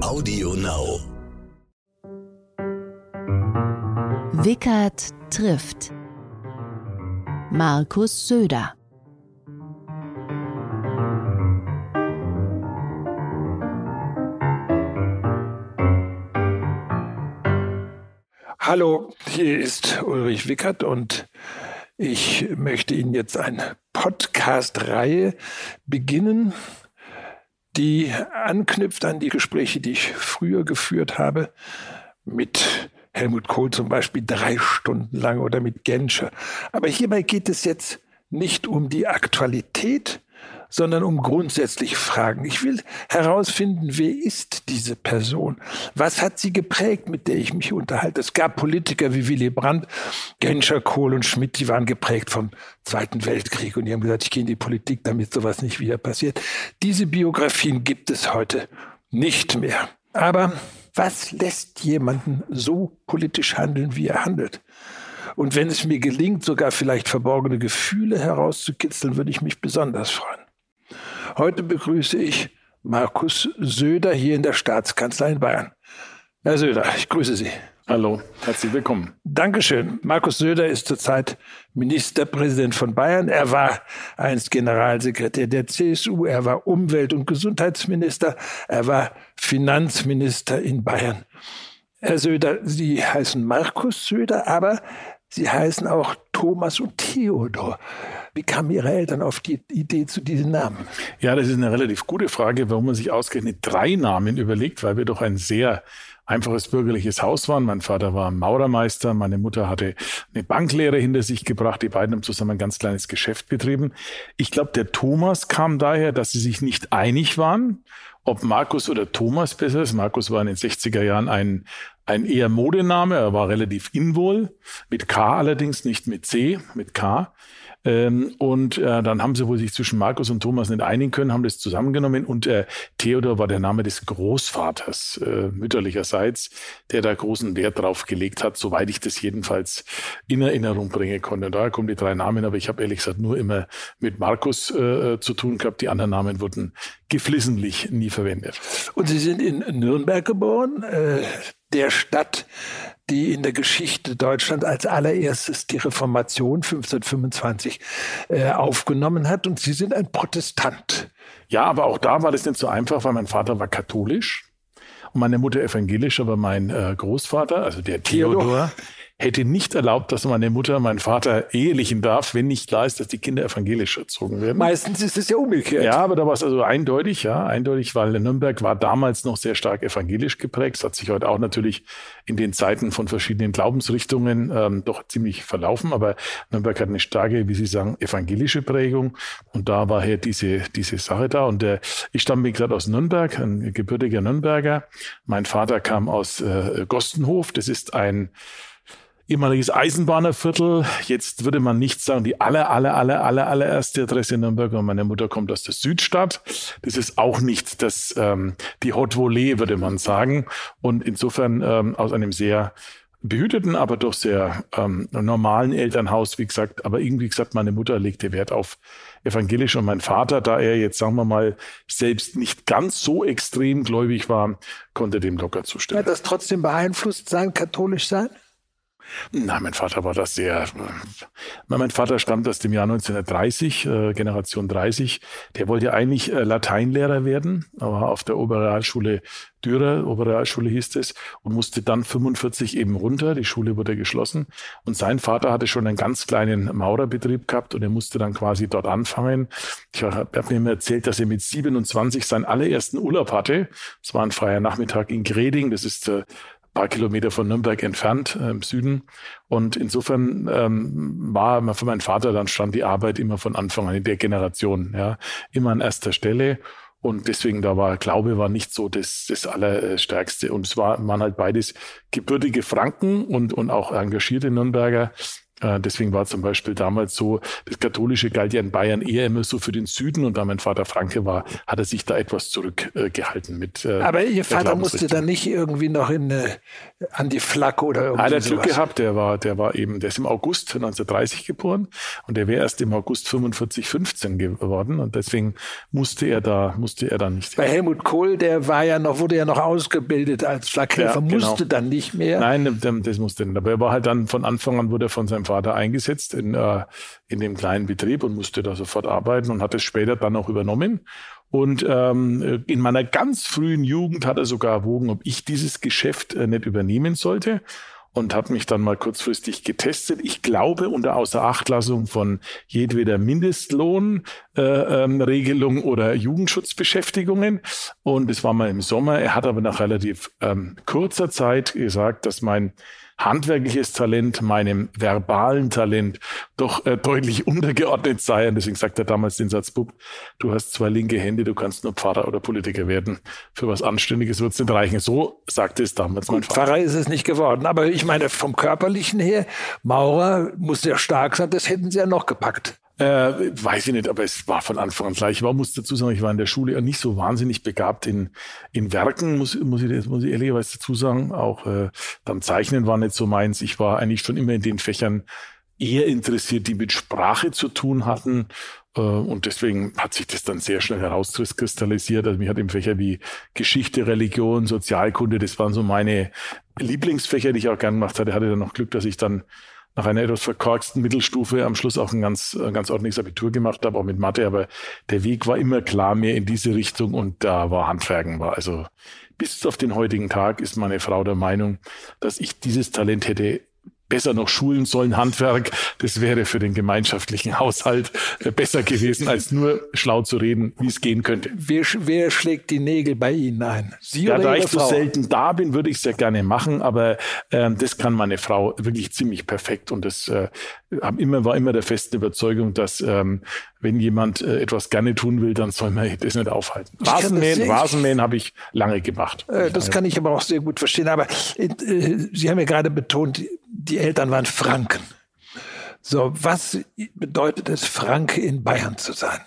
Audio Now. Wickert trifft Markus Söder. Hallo, hier ist Ulrich Wickert und ich möchte Ihnen jetzt eine Podcast-Reihe beginnen, die anknüpft an die Gespräche, die ich früher geführt habe, mit Helmut Kohl zum Beispiel 3 Stunden lang oder mit Genscher. Aber hierbei geht es jetzt nicht um die Aktualität, sondern um grundsätzliche Fragen. Ich will herausfinden, wer ist diese Person? Was hat sie geprägt, mit der ich mich unterhalte? Es gab Politiker wie Willy Brandt, Genscher, Kohl und Schmidt, die waren geprägt vom Zweiten Weltkrieg und die haben gesagt, ich gehe in die Politik, damit sowas nicht wieder passiert. Diese Biografien gibt es heute nicht mehr. Aber was lässt jemanden so politisch handeln, wie er handelt? Und wenn es mir gelingt, sogar vielleicht verborgene Gefühle herauszukitzeln, würde ich mich besonders freuen. Heute begrüße ich Markus Söder hier in der Staatskanzlei in Bayern. Herr Söder, ich grüße Sie. Hallo, herzlich willkommen. Dankeschön. Markus Söder ist zurzeit Ministerpräsident von Bayern. Er war einst Generalsekretär der CSU, er war Umwelt- und Gesundheitsminister, er war Finanzminister in Bayern. Herr Söder, Sie heißen Markus Söder, aber Sie heißen auch Thomas und Theodor. Wie kamen Ihre Eltern auf die Idee zu diesen Namen? Ja, das ist eine relativ gute Frage, warum man sich ausgerechnet 3 Namen überlegt, weil wir doch ein sehr einfaches bürgerliches Haus waren. Mein Vater war Maurermeister, meine Mutter hatte eine Banklehre hinter sich gebracht. Die beiden haben zusammen ein ganz kleines Geschäft betrieben. Ich glaube, der Thomas kam daher, dass sie sich nicht einig waren, ob Markus oder Thomas besser ist. Markus war in den 60er Jahren ein eher Modename, er war relativ inwohl, mit K allerdings, nicht mit C, mit K. Und dann haben sie wohl sich zwischen Markus und Thomas nicht einigen können, haben das zusammengenommen und Theodor war der Name des Großvaters mütterlicherseits, der da großen Wert drauf gelegt hat, soweit ich das jedenfalls in Erinnerung bringen konnte. Und daher kommen die 3 Namen, aber ich habe ehrlich gesagt nur immer mit Markus zu tun gehabt. Die anderen Namen wurden geflissentlich nie verwendet. Und Sie sind in Nürnberg geboren, der Stadt, die in der Geschichte Deutschlands als allererstes die Reformation 1525 aufgenommen hat. Und Sie sind ein Protestant. Ja, aber auch da war das nicht so einfach, weil mein Vater war katholisch und meine Mutter evangelisch, aber mein Großvater, also der Theodor, hätte nicht erlaubt, dass meine Mutter meinen Vater ehelichen darf, wenn nicht klar ist, dass die Kinder evangelisch erzogen werden. Meistens ist es ja umgekehrt. Ja, aber da war es also eindeutig, weil Nürnberg war damals noch sehr stark evangelisch geprägt. Es hat sich heute auch natürlich in den Zeiten von verschiedenen Glaubensrichtungen doch ziemlich verlaufen. Aber Nürnberg hat eine starke, wie Sie sagen, evangelische Prägung. Und da war ja diese Sache da. Und ich stamme, wie gesagt, aus Nürnberg, ein gebürtiger Nürnberger. Mein Vater kam aus Gostenhof. Das ist ein ehemaliges Eisenbahnerviertel. Jetzt würde man nicht sagen, die allererste Adresse in Nürnberg. Und meine Mutter kommt aus der Südstadt. Das ist auch nicht das, die Haute Volée, würde man sagen. Und insofern aus einem sehr behüteten, aber doch sehr normalen Elternhaus, wie gesagt. Aber irgendwie gesagt, meine Mutter legte Wert auf evangelisch und mein Vater, da er jetzt, sagen wir mal, selbst nicht ganz so extrem gläubig war, konnte dem locker zustimmen. Hat das trotzdem beeinflusst sein, katholisch sein? Nein, mein Vater stammt aus dem Jahr 1930, Generation 30. Der wollte eigentlich Lateinlehrer werden, aber auf der Oberrealschule Dürer, Oberrealschule hieß es, und musste dann 1945 eben runter. Die Schule wurde geschlossen und sein Vater hatte schon einen ganz kleinen Maurerbetrieb gehabt und er musste dann quasi dort anfangen. Ich habe mir immer erzählt, dass er mit 27 seinen allerersten Urlaub hatte. Es war ein freier Nachmittag in Greding, das ist paar Kilometer von Nürnberg entfernt, im Süden. Und insofern war für meinen Vater dann stand die Arbeit immer von Anfang an in der Generation, ja, immer an erster Stelle. Und deswegen Glaube war nicht so das Allerstärkste. Und es waren halt beides gebürtige Franken und auch engagierte Nürnberger. Deswegen war zum Beispiel damals so, das Katholische galt ja in Bayern eher immer so für den Süden, und da mein Vater Franke war, hat er sich da etwas zurückgehalten mit. Aber Ihr Vater musste dann nicht irgendwie noch an die Flak oder irgendwie. Ah, der hat Glück gehabt, der ist im August 1930 geboren und der wäre erst im August 45, 15 geworden, und deswegen musste er da nicht. Bei Helmut Kohl, der wurde ja noch ausgebildet als Flakhelfer, musste dann nicht mehr. Nein, das musste nicht. Aber er war halt dann von Anfang an, wurde er von seinem Vater eingesetzt in dem kleinen Betrieb und musste da sofort arbeiten und hat es später dann auch übernommen. Und in meiner ganz frühen Jugend hat er sogar erwogen, ob ich dieses Geschäft nicht übernehmen sollte, und hat mich dann mal kurzfristig getestet. Ich glaube, unter Außerachtlassung von jedweder Mindestlohnregelung oder Jugendschutzbeschäftigungen. Und es war mal im Sommer. Er hat aber nach relativ kurzer Zeit gesagt, dass mein handwerkliches Talent meinem verbalen Talent doch deutlich untergeordnet sei. Und deswegen sagt er damals den Satz: Bub, du hast zwei linke Hände, du kannst nur Pfarrer oder Politiker werden. Für was Anständiges wird es nicht reichen. So sagte es damals mein Vater. Pfarrer ist es nicht geworden. Aber ich meine, vom Körperlichen her, Maurer muss sehr stark sein, das hätten sie ja noch gepackt. Weiß ich nicht, aber es war von Anfang an gleich. Ich muss dazu sagen, ich war in der Schule nicht so wahnsinnig begabt in Werken, muss ich ehrlicherweise dazu sagen. Auch dann Zeichnen war nicht so meins. Ich war eigentlich schon immer in den Fächern eher interessiert, die mit Sprache zu tun hatten. Und deswegen hat sich das dann sehr schnell herauskristallisiert. Also mich hat im Fächer wie Geschichte, Religion, Sozialkunde, das waren so meine Lieblingsfächer, die ich auch gern gemacht hatte. Hatte dann noch Glück, dass ich dann nach einer etwas verkorksten Mittelstufe am Schluss auch ein ganz ordentliches Abitur gemacht habe, auch mit Mathe, aber der Weg war immer klar mehr in diese Richtung, und da war Handwerken war. Also bis auf den heutigen Tag ist meine Frau der Meinung, dass ich dieses Talent hätte besser noch schulen sollen, Handwerk. Das wäre für den gemeinschaftlichen Haushalt besser gewesen, als nur schlau zu reden, wie es gehen könnte. Wer schlägt die Nägel bei Ihnen ein? Sie oder Ihre Frau? Da ich so selten da bin, würde ich es ja gerne machen, aber das kann meine Frau wirklich ziemlich perfekt, und das war immer der festen Überzeugung, dass wenn jemand etwas gerne tun will, dann soll man das nicht aufhalten. Rasenmähen habe ich lange gemacht. Das kann ich aber auch sehr gut verstehen, aber Sie haben ja gerade betont, die Eltern waren Franken. So, was bedeutet es, Franke in Bayern zu sein?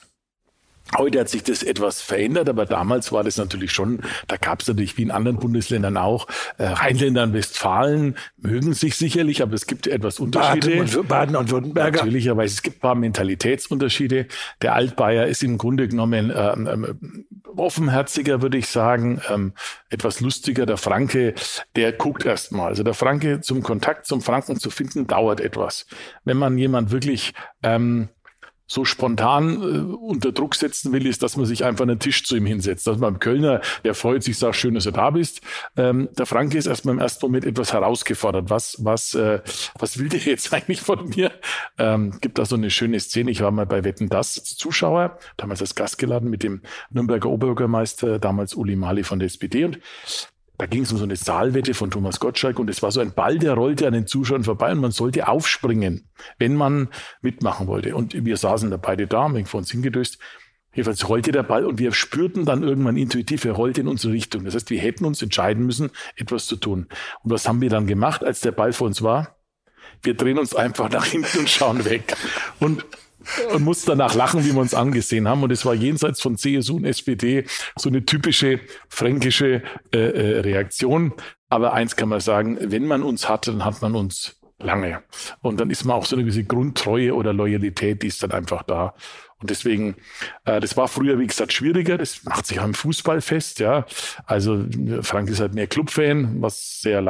Heute hat sich das etwas verändert, aber damals war das natürlich schon, da gab es natürlich wie in anderen Bundesländern auch, Rheinländer und Westfalen mögen sich sicherlich, aber es gibt etwas Unterschiede. Baden und Württemberger. Natürlicherweise, es gibt ein paar Mentalitätsunterschiede. Der Altbayer ist im Grunde genommen offenherziger, würde ich sagen, etwas lustiger. Der Franke, der guckt erstmal. Also der Franke, zum Kontakt zum Franken zu finden, dauert etwas. Wenn man jemand wirklich so spontan unter Druck setzen will, ist, dass man sich einfach einen Tisch zu ihm hinsetzt. Dass man beim Kölner, der freut sich, sagt, schön, dass du da bist. Der Franke ist erstmal im ersten Moment etwas herausgefordert. Was will der jetzt eigentlich von mir? Gibt da so eine schöne Szene. Ich war mal bei Wetten, dass als Zuschauer, damals als Gast geladen mit dem Nürnberger Oberbürgermeister, damals Uli Mali von der SPD, und da ging es um so eine Saalwette von Thomas Gottschalk, und es war so ein Ball, der rollte an den Zuschauern vorbei, und man sollte aufspringen, wenn man mitmachen wollte. Und wir saßen da beide da, haben vor uns hingedöst. Jedenfalls rollte der Ball, und wir spürten dann irgendwann intuitiv, er rollte in unsere Richtung. Das heißt, wir hätten uns entscheiden müssen, etwas zu tun. Und was haben wir dann gemacht, als der Ball vor uns war? Wir drehen uns einfach nach hinten und schauen weg. Und musste danach lachen, wie wir uns angesehen haben. Und es war jenseits von CSU und SPD so eine typische fränkische Reaktion. Aber eins kann man sagen, wenn man uns hat, dann hat man uns lange. Und dann ist man auch so eine gewisse Grundtreue oder Loyalität, die ist dann einfach da. Und deswegen, das war früher, wie gesagt, schwieriger. Das macht sich auch im Fußball fest. Ja. Also Frank ist halt mehr Clubfan, was sehr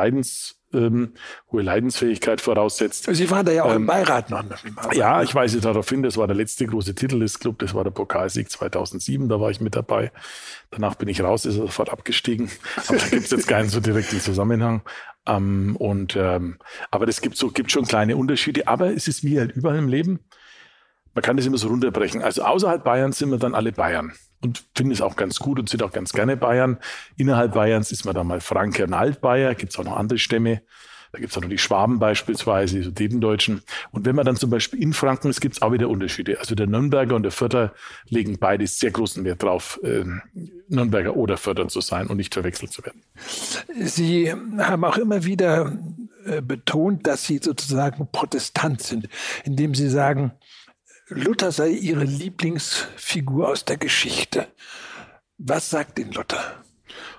hohe Leidensfähigkeit voraussetzt. Sie waren da ja auch im Beirat noch. Ja, ich weise darauf hin, das war der letzte große Titel des Clubs, das war der Pokalsieg 2007, da war ich mit dabei. Danach bin ich raus, ist sofort abgestiegen. Aber da gibt es jetzt keinen so direkten Zusammenhang. Aber es gibt schon kleine Unterschiede, aber es ist wie halt überall im Leben. Man kann das immer so runterbrechen. Also außerhalb Bayerns sind wir dann alle Bayern und finden es auch ganz gut und sind auch ganz gerne Bayern. Innerhalb Bayerns ist man dann mal Franke und Altbayer, gibt es auch noch andere Stämme. Da gibt es auch noch die Schwaben beispielsweise, die Sudetendeutschen. Und wenn man dann zum Beispiel in Franken ist, gibt es auch wieder Unterschiede. Also der Nürnberger und der Fürther legen beide sehr großen Wert drauf, Nürnberger oder Fürther zu sein und nicht verwechselt zu werden. Sie haben auch immer wieder betont, dass sie sozusagen Protestant sind, indem sie sagen, Luther sei ihre Lieblingsfigur aus der Geschichte. Was sagt denn Luther?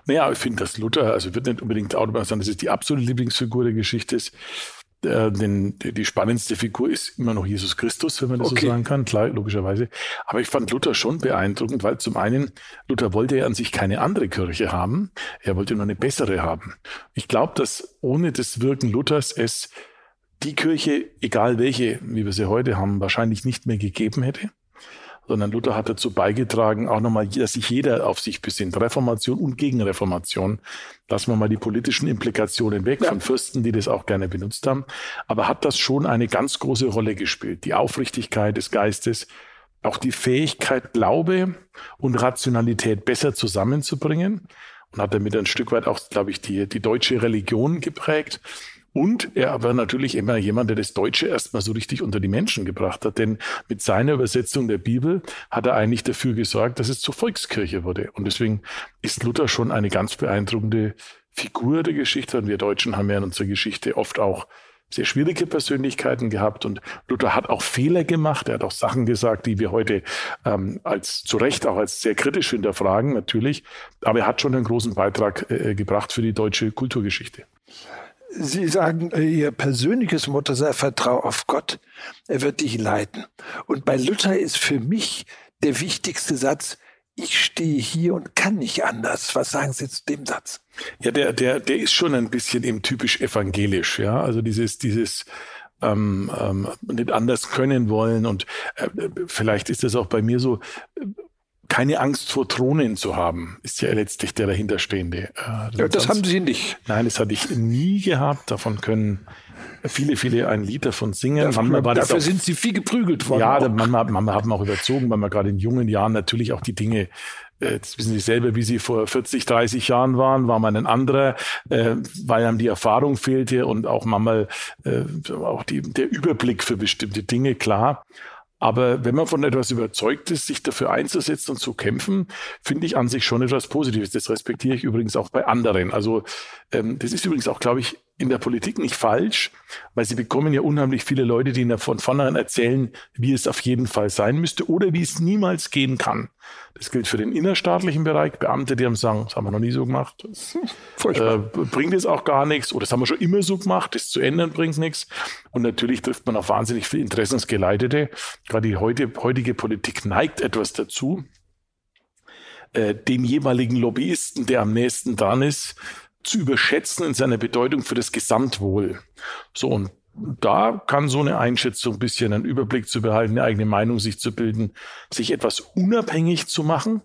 Naja, ich finde, dass Luther, also wird nicht unbedingt automatisch sein, dass es die absolute Lieblingsfigur der Geschichte ist. Denn die spannendste Figur ist immer noch Jesus Christus, wenn man das so sagen kann, klar, logischerweise. Aber ich fand Luther schon beeindruckend, weil zum einen, Luther wollte ja an sich keine andere Kirche haben, er wollte nur eine bessere haben. Ich glaube, dass ohne das Wirken Luthers es die Kirche, egal welche, wie wir sie heute haben, wahrscheinlich nicht mehr gegeben hätte. Sondern Luther hat dazu beigetragen, auch nochmal, dass sich jeder auf sich besinnt. Reformation und Gegenreformation. Lassen wir mal die politischen Implikationen weg von Fürsten, die das auch gerne benutzt haben. Aber hat das schon eine ganz große Rolle gespielt. Die Aufrichtigkeit des Geistes, auch die Fähigkeit, Glaube und Rationalität besser zusammenzubringen. Und hat damit ein Stück weit auch, glaube ich, die deutsche Religion geprägt. Und er war natürlich immer jemand, der das Deutsche erstmal so richtig unter die Menschen gebracht hat. Denn mit seiner Übersetzung der Bibel hat er eigentlich dafür gesorgt, dass es zur Volkskirche wurde. Und deswegen ist Luther schon eine ganz beeindruckende Figur der Geschichte. Und wir Deutschen haben ja in unserer Geschichte oft auch sehr schwierige Persönlichkeiten gehabt. Und Luther hat auch Fehler gemacht. Er hat auch Sachen gesagt, die wir heute zu Recht auch als sehr kritisch hinterfragen, natürlich. Aber er hat schon einen großen Beitrag gebracht für die deutsche Kulturgeschichte. Sie sagen, Ihr persönliches Motto sei, vertrau auf Gott, er wird dich leiten. Und bei Luther ist für mich der wichtigste Satz, ich stehe hier und kann nicht anders. Was sagen Sie zu dem Satz? Ja, der ist schon ein bisschen eben typisch evangelisch, ja. Also dieses nicht anders können wollen und vielleicht ist das auch bei mir so, keine Angst vor Thronen zu haben, ist ja letztlich der dahinterstehende. Das haben Sie nicht. Nein, das hatte ich nie gehabt. Davon können viele ein Lied davon singen. Dafür sind Sie viel geprügelt worden. Ja, manchmal hat man auch überzogen, weil man gerade in jungen Jahren natürlich auch die Dinge, das wissen Sie selber, wie Sie vor 40, 30 Jahren waren, war man ein anderer, weil einem die Erfahrung fehlte und auch manchmal auch der Überblick für bestimmte Dinge, klar. Aber wenn man von etwas überzeugt ist, sich dafür einzusetzen und zu kämpfen, finde ich an sich schon etwas Positives. Das respektiere ich übrigens auch bei anderen. Also das ist übrigens auch, glaube ich, in der Politik nicht falsch, weil Sie bekommen ja unheimlich viele Leute, die Ihnen von vornherein erzählen, wie es auf jeden Fall sein müsste oder wie es niemals gehen kann. Das gilt für den innerstaatlichen Bereich. Beamte, die haben sagen, das haben wir noch nie so gemacht. Das, bringt jetzt auch gar nichts. Oder das haben wir schon immer so gemacht. Das zu ändern bringt nichts. Und natürlich trifft man auf wahnsinnig viele Interessensgeleitete. Gerade die heutige Politik neigt etwas dazu, dem jeweiligen Lobbyisten, der am nächsten dran ist, zu überschätzen in seiner Bedeutung für das Gesamtwohl. So, und da kann so eine Einschätzung ein bisschen einen Überblick zu behalten, eine eigene Meinung sich zu bilden, sich etwas unabhängig zu machen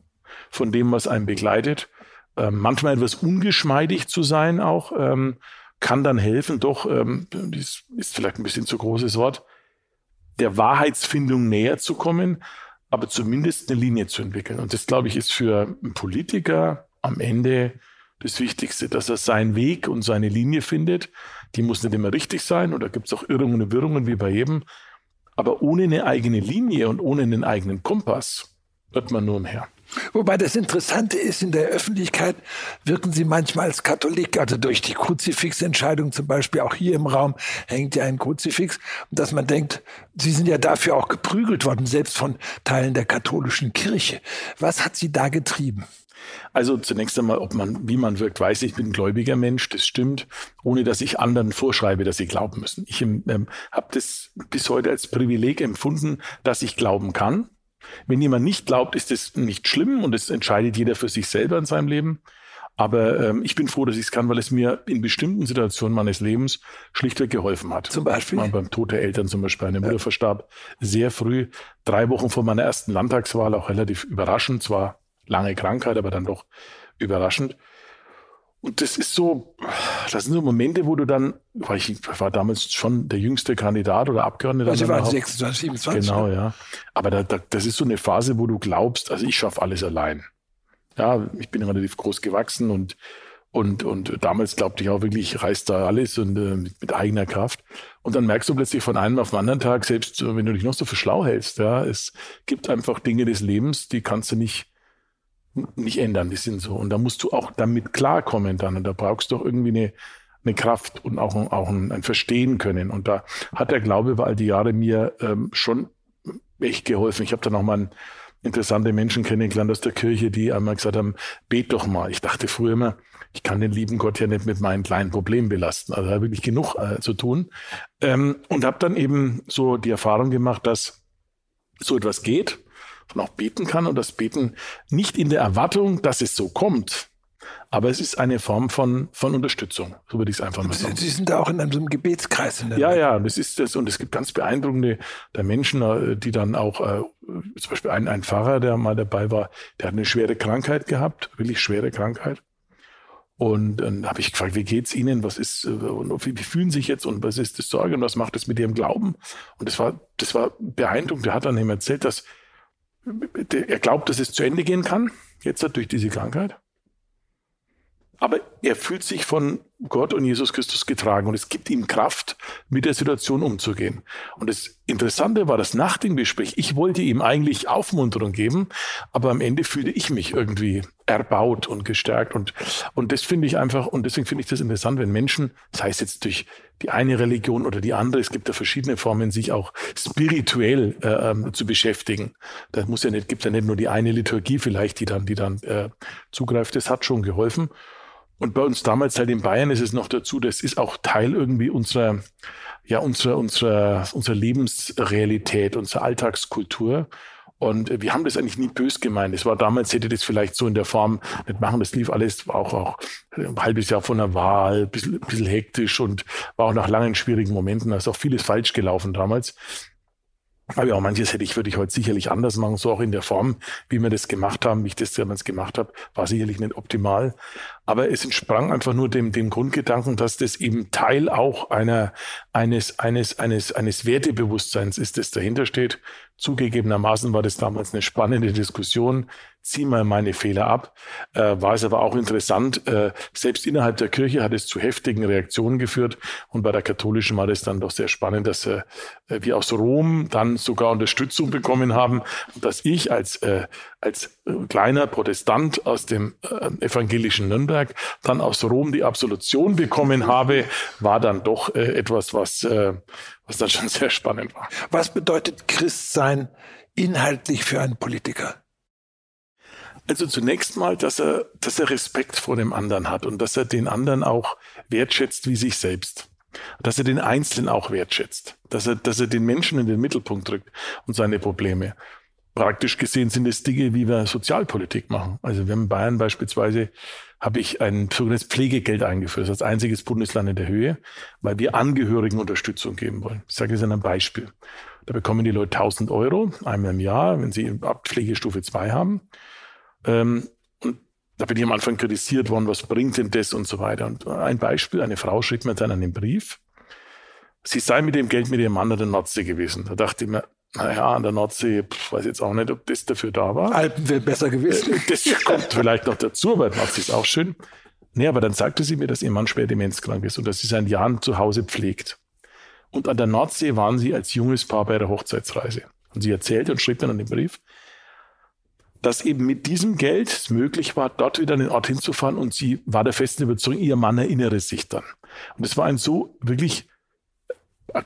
von dem, was einen begleitet, manchmal etwas ungeschmeidig zu sein auch, kann dann helfen, doch, das ist vielleicht ein bisschen zu großes Wort, der Wahrheitsfindung näher zu kommen, aber zumindest eine Linie zu entwickeln. Und das, glaube ich, ist für einen Politiker am Ende das Wichtigste, dass er seinen Weg und seine Linie findet. Die muss nicht immer richtig sein oder gibt es auch Irrungen und Wirrungen wie bei jedem. Aber ohne eine eigene Linie und ohne einen eigenen Kompass wird man nur umher. Wobei das Interessante ist, in der Öffentlichkeit wirken Sie manchmal als Katholik, also durch die Kruzifixentscheidung zum Beispiel, auch hier im Raum hängt ja ein Kruzifix, dass man denkt, Sie sind ja dafür auch geprügelt worden, selbst von Teilen der katholischen Kirche. Was hat Sie da getrieben? Also zunächst einmal, wie man wirkt, weiß ich, bin ein gläubiger Mensch, das stimmt, ohne dass ich anderen vorschreibe, dass sie glauben müssen. Ich habe das bis heute als Privileg empfunden, dass ich glauben kann. Wenn jemand nicht glaubt, ist das nicht schlimm und das entscheidet jeder für sich selber in seinem Leben. Aber ich bin froh, dass ich es kann, weil es mir in bestimmten Situationen meines Lebens schlichtweg geholfen hat. Zum Beispiel? Beim Tod der Eltern zum Beispiel. Meine Mutter verstarb sehr früh, 3 Wochen vor meiner ersten Landtagswahl, auch relativ überraschend, zwar lange Krankheit, aber dann doch überraschend. Und das ist so, das sind so Momente, wo du dann, weil ich war damals schon der jüngste Kandidat oder Abgeordneter. Also waren 26, 27. Genau, ja. Aber das ist so eine Phase, wo du glaubst, also ich schaffe alles allein. Ja, ich bin relativ groß gewachsen und damals glaubte ich auch wirklich, ich reiß da alles und mit eigener Kraft. Und dann merkst du plötzlich von einem auf den anderen Tag, selbst wenn du dich noch so für schlau hältst, ja, es gibt einfach Dinge des Lebens, die kannst du nicht ändern, die sind so. Und da musst du auch damit klarkommen dann. Und da brauchst du auch irgendwie eine eine Kraft und auch ein Verstehen können. Und da hat der Glaube über all die Jahre mir schon echt geholfen. Ich habe da nochmal einen interessante Menschen kennengelernt aus der Kirche, die einmal gesagt haben, bet doch mal. Ich dachte früher immer, ich kann den lieben Gott ja nicht mit meinen kleinen Problemen belasten. Also da wirklich genug zu tun. Und habe dann eben so die Erfahrung gemacht, dass so etwas geht und auch beten kann. Und das Beten nicht in der Erwartung, dass es so kommt, aber es ist eine Form von Unterstützung. So würde ich es einfach mal sagen. Sie sind da auch in einem Gebetskreis. Ja, das ist das. Und es gibt ganz beeindruckende der Menschen, die dann auch, zum Beispiel ein Pfarrer, der mal dabei war, der hat eine schwere Krankheit gehabt, wirklich schwere Krankheit. Und dann habe ich gefragt, wie geht's Ihnen? Was ist, wie fühlen Sie sich jetzt? Und was ist das Sorge? Und was macht das mit Ihrem Glauben? Und das war beeindruckend. Der hat dann eben erzählt, dass er glaubt, dass es zu Ende gehen kann, jetzt durch diese Krankheit. Aber er fühlt sich von Gott und Jesus Christus getragen und es gibt ihm Kraft, mit der Situation umzugehen. Und das Interessante war, dass nach dem Gespräch, ich wollte ihm eigentlich Aufmunterung geben, aber am Ende fühlte ich mich irgendwie erbaut und gestärkt. Und das finde ich einfach, und deswegen finde ich das interessant, wenn Menschen, das heißt jetzt durch die eine Religion oder die andere, es gibt da verschiedene Formen, sich auch spirituell zu beschäftigen. Das muss ja nicht, gibt ja nicht nur die eine Liturgie vielleicht, die dann zugreift. Das hat schon geholfen. Und bei uns damals halt in Bayern ist es noch dazu, das ist auch Teil irgendwie unserer Lebensrealität, unserer Alltagskultur. Und wir haben das eigentlich nie böse gemeint. Es war damals, hätte das vielleicht so in der Form nicht machen. Das lief alles, war auch ein halbes Jahr von der Wahl, ein bisschen hektisch und war auch nach langen, schwierigen Momenten. Da ist auch vieles falsch gelaufen damals. Aber ja, manches würde ich heute sicherlich anders machen, so auch in der Form, wie wir das gemacht haben, wie ich das damals gemacht habe, war sicherlich nicht optimal. Aber es entsprang einfach nur dem Grundgedanken, dass das eben Teil auch eines Wertebewusstseins ist, das dahinter steht. Zugegebenermaßen war das damals eine spannende Diskussion. Zieh mal meine Fehler ab. War es aber auch interessant. Selbst innerhalb der Kirche hat es zu heftigen Reaktionen geführt. Und bei der katholischen war das dann doch sehr spannend, dass wir aus Rom dann sogar Unterstützung bekommen haben. Und dass ich als kleiner Protestant aus dem evangelischen Nürnberg dann aus Rom die Absolution bekommen habe, war dann doch etwas, was dann schon sehr spannend war. Was bedeutet Christsein inhaltlich für einen Politiker? Also zunächst mal, dass er Respekt vor dem anderen hat und dass er den anderen auch wertschätzt wie sich selbst. Dass er den Einzelnen auch wertschätzt. Dass er den Menschen in den Mittelpunkt rückt und seine Probleme. Praktisch gesehen sind es Dinge, wie wir Sozialpolitik machen. Also wir haben in Bayern beispielsweise, habe ich ein sogenanntes Pflegegeld eingeführt. Das ist das einziges Bundesland in der Höhe, weil wir Angehörigen Unterstützung geben wollen. Ich sage jetzt ein Beispiel. Da bekommen die Leute 1.000 Euro einmal im Jahr, wenn sie ab Pflegestufe 2 haben. Und da bin ich am Anfang kritisiert worden, was bringt denn das und so weiter. Und ein Beispiel, eine Frau schrieb mir dann einen Brief, sie sei mit dem Geld mit ihrem Mann an der Nordsee gewesen. Da dachte ich mir, naja, an der Nordsee, weiß jetzt auch nicht, ob das dafür da war. Alpen wäre besser gewesen. Das kommt vielleicht noch dazu, weil Nordsee ist auch schön. Nee, aber dann sagte sie mir, dass ihr Mann schwer demenzkrank ist und dass sie seit Jahren zu Hause pflegt. Und an der Nordsee waren sie als junges Paar bei der Hochzeitsreise. Und sie erzählte und schrieb dann einen Brief, dass eben mit diesem Geld es möglich war, dort wieder an den Ort hinzufahren. Und sie war der festen Überzeugung, ihr Mann erinnere sich dann. Und es war ein so wirklich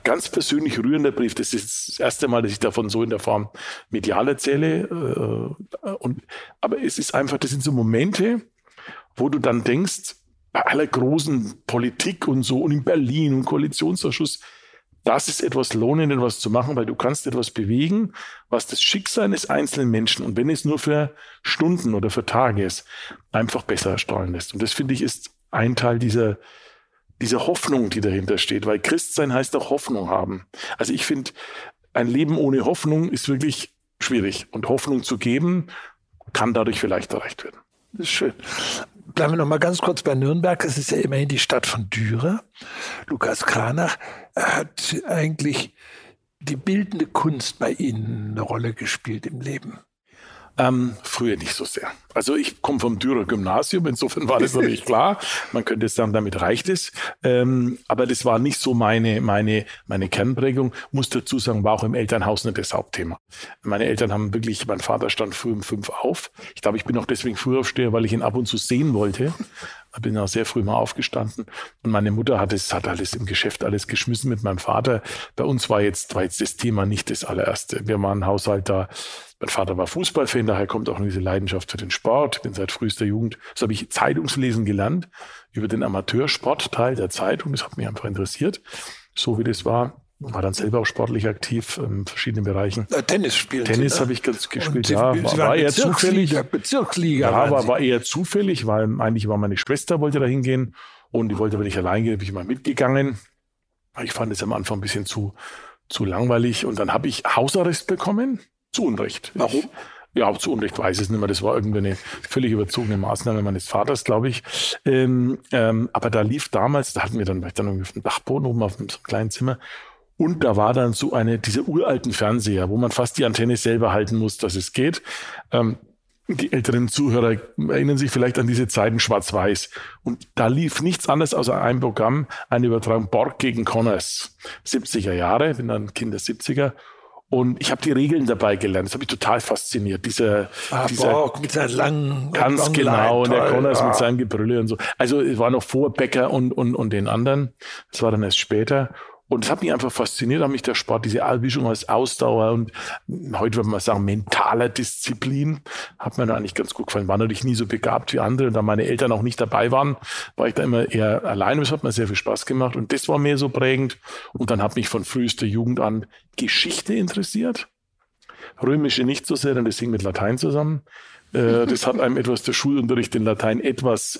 ganz persönlich rührender Brief. Das ist das erste Mal, dass ich davon so in der Form medial erzähle. Aber es ist einfach, das sind so Momente, wo du dann denkst, bei aller großen Politik und so und in Berlin und Koalitionsausschuss, das ist etwas lohnend, etwas zu machen, weil du kannst etwas bewegen, was das Schicksal des einzelnen Menschen, und wenn es nur für Stunden oder für Tage ist, einfach besser erstrahlen lässt. Und das, finde ich, ist ein Teil dieser Hoffnung, die dahinter steht, weil Christsein heißt auch Hoffnung haben. Also ich finde, ein Leben ohne Hoffnung ist wirklich schwierig. Und Hoffnung zu geben, kann dadurch vielleicht erreicht werden. Das ist schön. Bleiben wir noch mal ganz kurz bei Nürnberg. Es ist ja immerhin die Stadt von Dürer. Lukas Kranach, hat eigentlich die bildende Kunst bei Ihnen eine Rolle gespielt im Leben? Früher nicht so sehr. Also ich komme vom Dürer Gymnasium, insofern war das natürlich klar. Man könnte jetzt sagen, damit reicht es. Aber das war nicht so meine Kernprägung. Muss dazu sagen, war auch im Elternhaus nicht das Hauptthema. Meine Eltern haben wirklich, mein Vater stand früh um 5 auf. Ich glaube, ich bin auch deswegen früh aufsteher, weil ich ihn ab und zu sehen wollte. bin auch sehr früh mal aufgestanden und meine Mutter hat alles im Geschäft alles geschmissen mit meinem Vater. Bei uns war jetzt das Thema nicht das allererste. Wir waren ein Haushalt da. Mein Vater war Fußballfan, daher kommt auch diese Leidenschaft für den Sport. Ich bin seit frühester Jugend, so habe ich Zeitungslesen gelernt über den Amateursportteil der Zeitung. Das hat mich einfach interessiert, so wie das war. War dann selber auch sportlich aktiv in verschiedenen Bereichen. Tennis spielt. Tennis habe ich ganz gespielt, ja. War eher zufällig. Bezirksliga. Ja, aber war eher zufällig, weil eigentlich war meine Schwester, wollte da hingehen und die wollte aber nicht allein gehen, bin ich mal mitgegangen. Ich fand es am Anfang ein bisschen zu langweilig und dann habe ich Hausarrest bekommen. Zu Unrecht. Warum? Ja, zu Unrecht weiß ich es nicht mehr. Das war irgendwie eine völlig überzogene Maßnahme meines Vaters, glaube ich. Aber da lief damals, da hatten wir dann, war ich dann irgendwie auf dem Dachboden oben auf einem so kleinen Zimmer. Und da war dann so diese uralten Fernseher, wo man fast die Antenne selber halten muss, dass es geht. Die älteren Zuhörer erinnern sich vielleicht an diese Zeiten schwarz-weiß. Und da lief nichts anderes außer einem Programm, eine Übertragung Borg gegen Connors. 70er Jahre, bin dann Kind der 70er. Und ich habe die Regeln dabei gelernt. Das hat mich total fasziniert. Dieser Borg mit seinen langen... Ganz genau. Und der Connors mit seinem Gebrülle und so. Also es war noch vor Becker und den anderen. Das war dann erst später. Und es hat mich einfach fasziniert, hat mich der Sport, diese Allwischung als Ausdauer und heute würde man sagen, mentaler Disziplin, hat mir da eigentlich ganz gut gefallen. War natürlich nie so begabt wie andere und da meine Eltern auch nicht dabei waren, war ich da immer eher allein. Das hat mir sehr viel Spaß gemacht und das war mir so prägend. Und dann hat mich von frühester Jugend an Geschichte interessiert. Römische nicht so sehr, denn das hing mit Latein zusammen. Das hat einem etwas der Schulunterricht in Latein etwas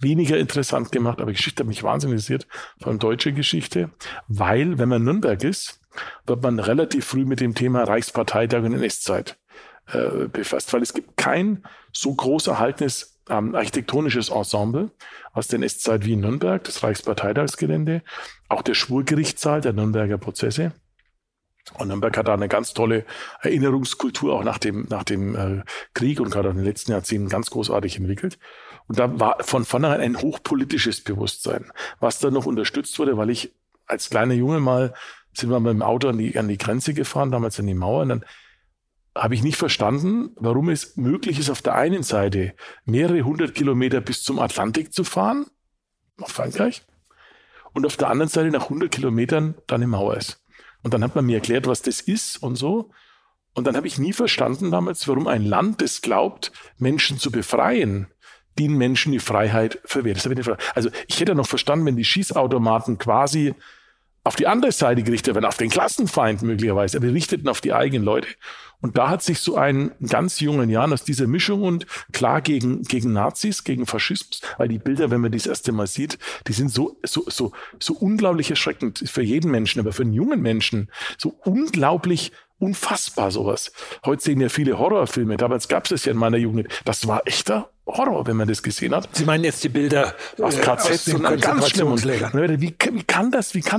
weniger interessant gemacht, aber Geschichte hat mich wahnsinnig interessiert, vor allem deutsche Geschichte, weil, wenn man Nürnberg ist, wird man relativ früh mit dem Thema Reichsparteitag und NS-Zeit befasst, weil es gibt kein so groß erhaltenes architektonisches Ensemble aus der NS-Zeit wie in Nürnberg, das Reichsparteitagsgelände, auch der Schwurgerichtssaal der Nürnberger Prozesse. Und Nürnberg hat da eine ganz tolle Erinnerungskultur auch nach dem Krieg und gerade in den letzten Jahrzehnten ganz großartig entwickelt. Und da war von vornherein ein hochpolitisches Bewusstsein, was dann noch unterstützt wurde, weil ich als kleiner Junge mal, sind wir mit dem Auto an die Grenze gefahren, damals an die Mauer, und dann habe ich nicht verstanden, warum es möglich ist, auf der einen Seite mehrere hundert Kilometer bis zum Atlantik zu fahren, nach Frankreich, und auf der anderen Seite nach 100 Kilometern dann eine Mauer ist. Und dann hat man mir erklärt, was das ist und so. Und dann habe ich nie verstanden damals, warum ein Land, das glaubt, Menschen zu befreien, den Menschen die Freiheit verwehrt. Also ich hätte noch verstanden, wenn die Schießautomaten quasi auf die andere Seite gerichtet werden, auf den Klassenfeind möglicherweise, aber die richteten auf die eigenen Leute. Und da hat sich so ein ganz jungen Jahren aus dieser Mischung und klar gegen Nazis, gegen Faschismus, weil die Bilder, wenn man die das erste Mal sieht, die sind so unglaublich erschreckend für jeden Menschen, aber für einen jungen Menschen so unglaublich unfassbar sowas. Heute sehen ja viele Horrorfilme, damals gab es das ja in meiner Jugend. Das war echter Horror, wenn man das gesehen hat. Sie meinen jetzt die Bilder aus KZ und ganz schlimm. Wie kann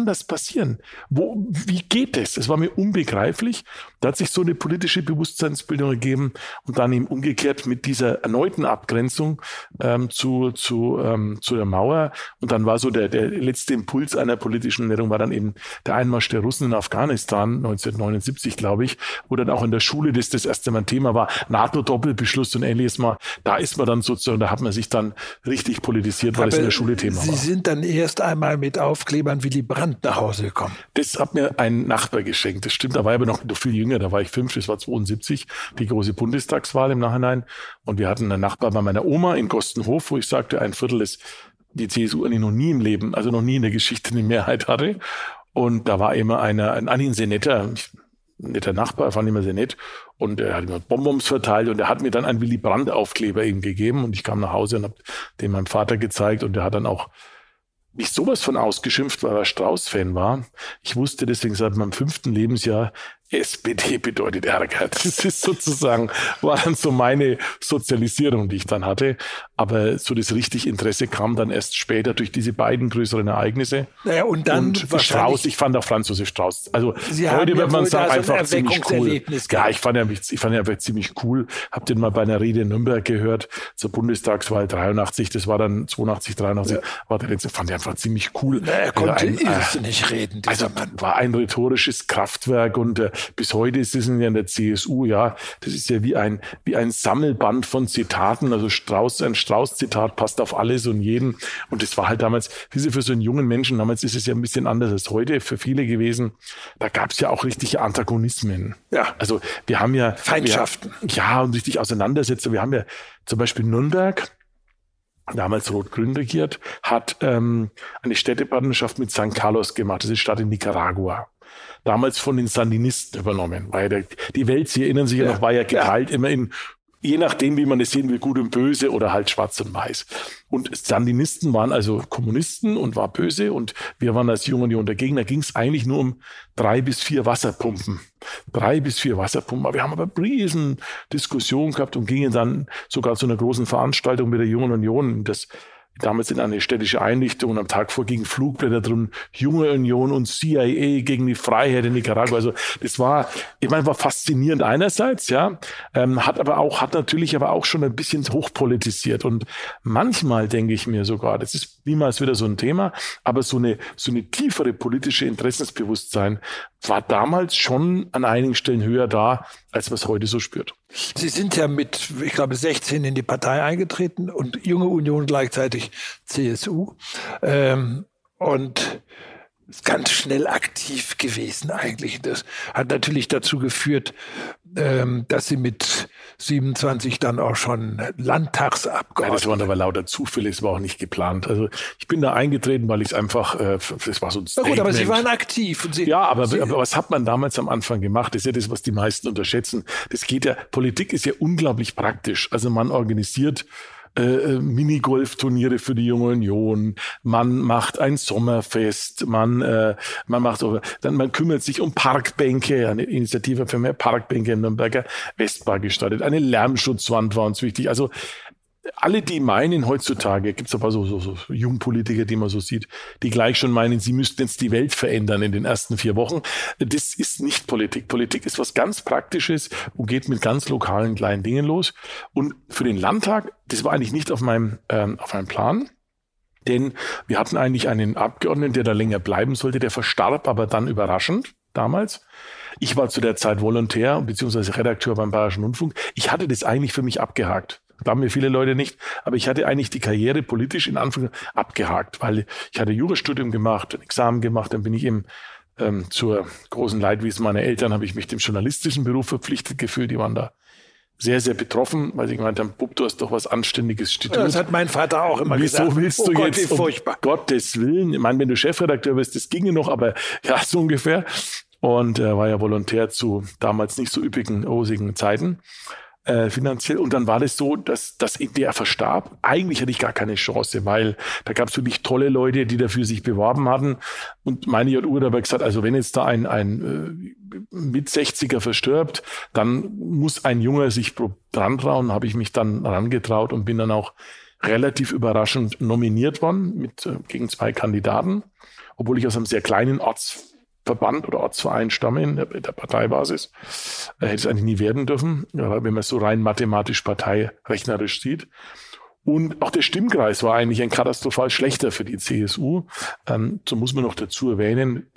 das passieren? Wie geht das? Das war mir unbegreiflich. Da hat sich so eine politische Bewusstseinsbildung ergeben und dann eben umgekehrt mit dieser erneuten Abgrenzung zu der Mauer. Und dann war so der letzte Impuls einer politischen Ernährung war dann eben der Einmarsch der Russen in Afghanistan 1979, glaube ich, wo dann auch in der Schule das erste Mal ein Thema war, NATO-Doppelbeschluss und ähnliches mal. Da ist man dann sozusagen, da hat man sich dann richtig politisiert, weil es in der Schule Thema war. Sie sind dann erst einmal mit Aufklebern Willy Brandt nach Hause gekommen. Das hat mir ein Nachbar geschenkt. Das stimmt, da war ich aber noch viel jünger, da war ich 5, das war 72, die große Bundestagswahl im Nachhinein. Und wir hatten einen Nachbar bei meiner Oma in Gostenhof, wo ich sagte, ein Viertel ist die CSU noch nie im Leben, also noch nie in der Geschichte eine Mehrheit hatte. Und da war immer ein sehr netter Nachbar, fand ich immer sehr nett. Und er hat mir Bonbons verteilt und er hat mir dann einen Willy Brandt Aufkleber ihm gegeben und ich kam nach Hause und habe den meinem Vater gezeigt und der hat dann auch mich sowas von ausgeschimpft, weil er Strauß-Fan war. Ich wusste deswegen seit meinem 5. Lebensjahr, SPD bedeutet Ärger. Das ist sozusagen, war dann so meine Sozialisierung, die ich dann hatte. Aber so das richtige Interesse kam dann erst später durch diese beiden größeren Ereignisse. Naja, und dann und Strauß, ich fand auch Franz Josef Strauß. Also Sie heute wird man sagen, einfach ziemlich cool. Ja, ich fand ihn einfach ziemlich cool. Hab den mal bei einer Rede in Nürnberg gehört, zur Bundestagswahl 83, das war dann 82, 83, ja. War der letzte, fand ich einfach ziemlich cool. Na, er konnte nicht reden, dieser Mann. War ein rhetorisches Kraftwerk und bis heute ist das ja in der CSU, ja, das ist ja wie ein Sammelband von Zitaten, also ein Strauß-Zitat passt auf alles und jeden. Und das war halt damals, diese für so einen jungen Menschen, damals ist es ja ein bisschen anders als heute für viele gewesen. Da gab es ja auch richtige Antagonismen. Ja. Also wir haben ja Feindschaften. Ja, und richtig Auseinandersetzungen. Wir haben ja zum Beispiel Nürnberg, damals rot-grün regiert, hat eine Städtepartnerschaft mit San Carlos gemacht. Das ist eine Stadt in Nicaragua. Damals von den Sandinisten übernommen. Weil die Welt, Sie erinnern sich ja noch, war ja geteilt immer in, je nachdem, wie man es sehen will, gut und böse oder halt schwarz und weiß. Und Sandinisten waren also Kommunisten und war böse und wir waren als Jungen und Jungen dagegen. Da ging es eigentlich nur um 3 bis 4 Wasserpumpen. 3 bis 4 Wasserpumpen. Aber wir haben aber riesen Diskussionen gehabt und gingen dann sogar zu einer großen Veranstaltung mit der Jungen Union. Das damals in eine städtische Einrichtung und am Tag vor gingen Flugblätter drin, Junge Union und CIA gegen die Freiheit in Nicaragua. Also das war, ich meine, war faszinierend einerseits, ja, hat natürlich auch schon ein bisschen hochpolitisiert. Und manchmal denke ich mir sogar, das ist niemals wieder so ein Thema, aber so eine tiefere politische Interessensbewusstsein war damals schon an einigen Stellen höher da, als man es heute so spürt. Sie sind ja mit, ich glaube, 16 in die Partei eingetreten und Junge Union gleichzeitig CSU und ganz schnell aktiv gewesen eigentlich. Das hat natürlich dazu geführt, dass Sie mit 27 dann auch schon Landtagsabgeordnete. Ja, das waren aber lauter Zufälle, es war auch nicht geplant. Also ich bin da eingetreten, weil ich es einfach, das war so ein Statement. Na gut, aber Sie waren aktiv. Und aber was hat man damals am Anfang gemacht? Das ist ja das, was die meisten unterschätzen. Das geht ja, Politik ist ja unglaublich praktisch. Also man organisiert Minigolf-Turniere für die Junge Union. Man macht ein Sommerfest. Man kümmert sich um Parkbänke. Eine Initiative für mehr Parkbänke im Nürnberger Westpark gestartet. Eine Lärmschutzwand war uns wichtig. Also alle, die meinen heutzutage, gibt es aber so Jungpolitiker, die man so sieht, die gleich schon meinen, sie müssten jetzt die Welt verändern in den ersten 4 Wochen. Das ist nicht Politik. Politik ist was ganz Praktisches und geht mit ganz lokalen kleinen Dingen los. Und für den Landtag, das war eigentlich nicht auf meinem Plan, denn wir hatten eigentlich einen Abgeordneten, der da länger bleiben sollte, der verstarb, aber dann überraschend damals. Ich war zu der Zeit Volontär bzw. Redakteur beim Bayerischen Rundfunk. Ich hatte das eigentlich für mich abgehakt. Glauben mir viele Leute nicht, aber ich hatte eigentlich die Karriere politisch in Anfang abgehakt, weil ich hatte Jurastudium gemacht, ein Examen gemacht, dann bin ich eben zur großen Leidwesen meiner Eltern, habe ich mich dem journalistischen Beruf verpflichtet gefühlt, die waren da sehr, sehr betroffen, weil sie gemeint haben, Bub, du hast doch was Anständiges studiert. Das hat mein Vater auch immer gesagt. Wieso willst du jetzt, um Gottes Willen, ich meine, wenn du Chefredakteur bist, das ginge noch, aber ja, so ungefähr. Und war ja Volontär zu damals nicht so üppigen, rosigen Zeiten. Finanziell. Und dann war das so, dass der verstarb. Eigentlich hatte ich gar keine Chance, weil da gab es wirklich tolle Leute, die dafür sich beworben hatten. Und meine JU hat aber gesagt, also wenn jetzt da ein mit 60er verstirbt, dann muss ein Junger sich dran trauen. Habe ich mich dann herangetraut und bin dann auch relativ überraschend nominiert worden gegen 2 Kandidaten, obwohl ich aus einem sehr kleinen Ortsverband oder Ortsverein stamme in der Parteibasis. Hätte es eigentlich nie werden dürfen, wenn man es so rein mathematisch parteirechnerisch sieht. Und auch der Stimmkreis war eigentlich ein katastrophal schlechter für die CSU. So muss man noch dazu erwähnen,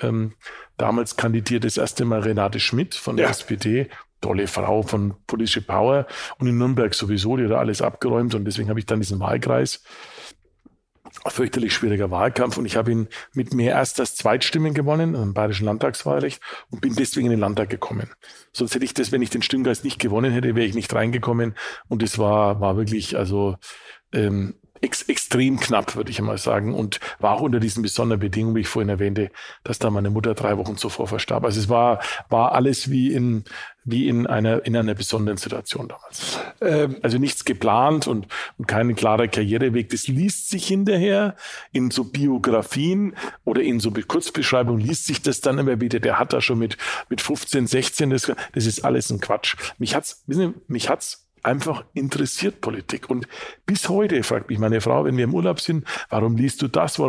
damals kandidierte das erste Mal Renate Schmidt von der SPD. Tolle Frau von politische Power. Und in Nürnberg sowieso, die hat alles abgeräumt. Und deswegen habe ich dann diesen Wahlkreis. Ein fürchterlich schwieriger Wahlkampf und ich habe ihn mit mehr Erststimmen gewonnen, im Bayerischen Landtagswahlrecht und bin deswegen in den Landtag gekommen. Sonst hätte ich das, wenn ich den Stimmkreis nicht gewonnen hätte, wäre ich nicht reingekommen und es war wirklich extrem knapp, würde ich einmal sagen und war auch unter diesen besonderen Bedingungen, wie ich vorhin erwähnte, dass da meine Mutter 3 Wochen zuvor verstarb. Also es war alles wie in einer besonderen Situation damals. Also nichts geplant und kein klarer Karriereweg. Das liest sich hinterher in so Biografien oder in so Kurzbeschreibungen liest sich das dann immer wieder. Der hat da schon mit 15, 16, das ist alles ein Quatsch. Mich hat's einfach interessiert Politik. Und bis heute fragt mich meine Frau, wenn wir im Urlaub sind, warum liest du das?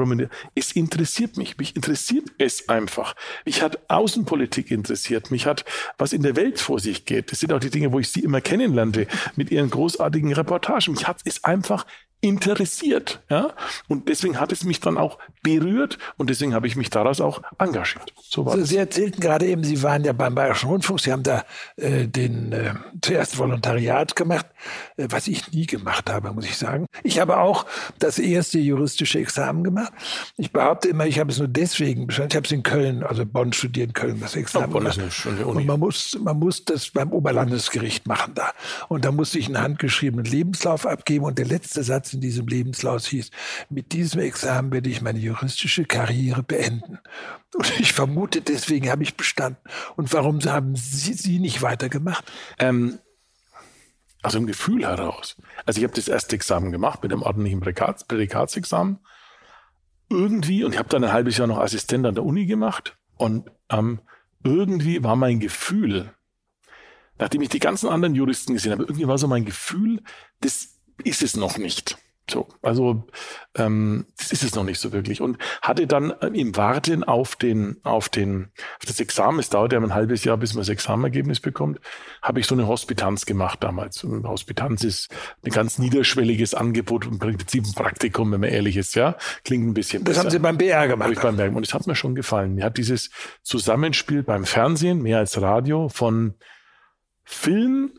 Es interessiert mich. Mich interessiert es einfach. Mich hat Außenpolitik interessiert. Mich hat, was in der Welt vor sich geht. Das sind auch die Dinge, wo ich sie immer kennenlernte, mit ihren großartigen Reportagen. Mich hat es einfach interessiert. Ja? Und deswegen hat es mich dann auch berührt und deswegen habe ich mich daraus auch engagiert. So war das. Sie erzählten gerade eben, Sie waren ja beim Bayerischen Rundfunk, Sie haben da zuerst Volontariat gemacht, was ich nie gemacht habe, muss ich sagen. Ich habe auch das erste juristische Examen gemacht. Ich behaupte immer, ich habe es nur deswegen bestanden. Ich habe es in Köln, also Bonn studiert, Köln das Examen gemacht. Und man muss das beim Oberlandesgericht machen da. Und da musste ich einen handgeschriebenen Lebenslauf abgeben und der letzte Satz in diesem Lebenslauf hieß, mit diesem Examen werde ich meine juristische Karriere beenden. Und ich vermute, deswegen habe ich bestanden. Und warum haben Sie nicht weitergemacht? Aus dem Gefühl heraus. Also ich habe das erste Examen gemacht mit dem ordentlichen Prädikatsexamen. Irgendwie, und ich habe dann ein halbes Jahr noch Assistent an der Uni gemacht. Und irgendwie war mein Gefühl, nachdem ich die ganzen anderen Juristen gesehen habe, irgendwie war so mein Gefühl, das ist es noch nicht. So, also das ist es noch nicht so wirklich. Und hatte dann im Warten auf das Examen, es dauerte ja ein halbes Jahr, bis man das Examenergebnis bekommt, habe ich so eine Hospitanz gemacht damals. Und Hospitanz ist ein ganz niederschwelliges Angebot, im Prinzip ein Praktikum, wenn man ehrlich ist, ja. Klingt ein bisschen besser. Das haben Sie beim BR gemacht. Habe ich beim BR gemacht. Und es hat mir schon gefallen. Mir hat dieses Zusammenspiel beim Fernsehen, mehr als Radio, von Film,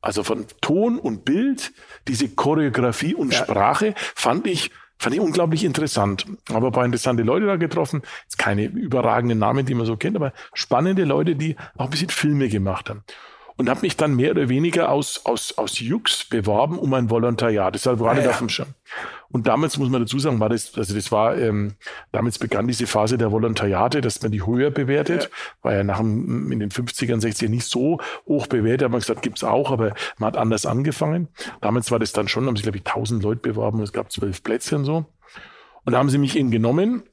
also von Ton und Bild, diese Choreografie und Sprache fand ich unglaublich interessant. Habe ein paar interessante Leute da getroffen. Jetzt keine überragenden Namen, die man so kennt, aber spannende Leute, die auch ein bisschen Filme gemacht haben. Und habe mich dann mehr oder weniger aus Jux beworben um ein Volontariat. Das war gerade auf dem Schirm. Und damals muss man dazu sagen, damals begann diese Phase der Volontariate, dass man die höher bewertet. Ja. War ja in den 50ern, 60ern nicht so hoch bewertet. Da hat man gesagt, gibt's auch, aber man hat anders angefangen. Damals war das dann schon, haben sich, glaube ich, 1000 Leute beworben und es gab 12 Plätze und so. Und da haben sie mich eben genommen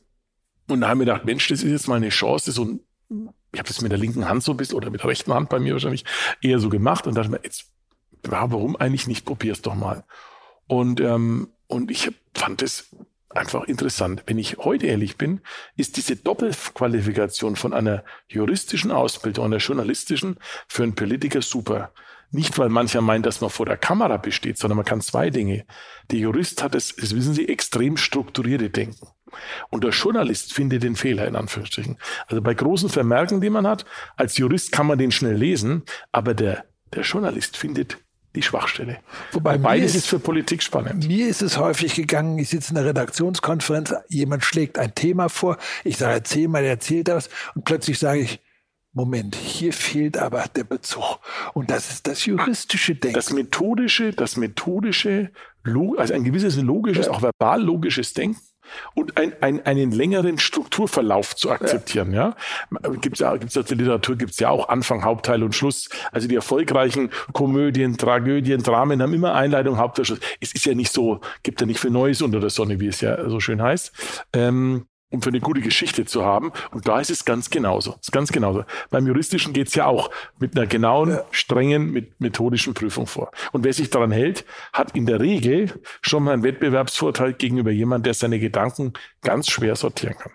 und da haben wir gedacht, Mensch, das ist jetzt mal eine Chance, so ein ich habe das mit der linken Hand so ein bisschen, oder mit der rechten Hand bei mir wahrscheinlich, eher so gemacht und dachte mir, jetzt, warum eigentlich nicht, probier's doch mal. Und ich fand es einfach interessant. Wenn ich heute ehrlich bin, ist diese Doppelqualifikation von einer juristischen Ausbildung und einer journalistischen für einen Politiker super. Nicht, weil mancher meint, dass man vor der Kamera besteht, sondern man kann zwei Dinge. Der Jurist hat das wissen Sie, extrem strukturierte Denken. Und der Journalist findet den Fehler, in Anführungsstrichen. Also bei großen Vermerken, die man hat, als Jurist kann man den schnell lesen, aber der Journalist findet die Schwachstelle. Wobei beides ist für Politik spannend. Mir ist es häufig gegangen, ich sitze in einer Redaktionskonferenz, jemand schlägt ein Thema vor, ich sage, erzähl mal, der erzählt das, und plötzlich sage ich, Moment, hier fehlt aber der Bezug. Und das ist das juristische Denken. Das methodische, also ein gewisses logisches, auch verbal logisches Denken. Und einen längeren Strukturverlauf zu akzeptieren, Gibt's aus der Literatur, gibt's ja auch Anfang, Hauptteil und Schluss. Also die erfolgreichen Komödien, Tragödien, Dramen haben immer Einleitung, Hauptteil, Schluss. Es ist ja nicht so, gibt ja nicht für Neues unter der Sonne, wie es ja so schön heißt, um für eine gute Geschichte zu haben. Und da ist es ganz genauso. Beim Juristischen geht's ja auch mit einer genauen, strengen, mit methodischen Prüfung vor. Und wer sich daran hält, hat in der Regel schon mal einen Wettbewerbsvorteil gegenüber jemandem, der seine Gedanken ganz schwer sortieren kann.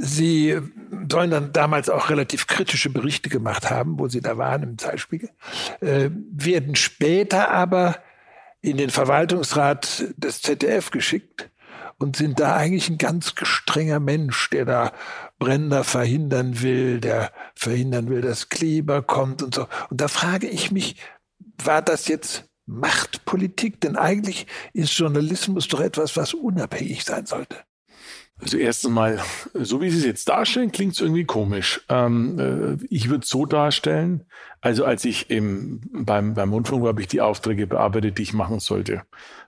Sie sollen dann damals auch relativ kritische Berichte gemacht haben, wo Sie da waren im Zeitspiegel, werden später aber in den Verwaltungsrat des ZDF geschickt. Und sind da eigentlich ein ganz strenger Mensch, der da Bränder verhindern will, der verhindern will, dass Kleber kommt und so. Und da frage ich mich, war das jetzt Machtpolitik? Denn eigentlich ist Journalismus doch etwas, was unabhängig sein sollte. Also erstens mal, so wie Sie es jetzt darstellen, klingt es irgendwie komisch. Ich würde es so darstellen, also als ich beim Rundfunk war, habe ich die Aufträge bearbeitet, die ich machen sollte.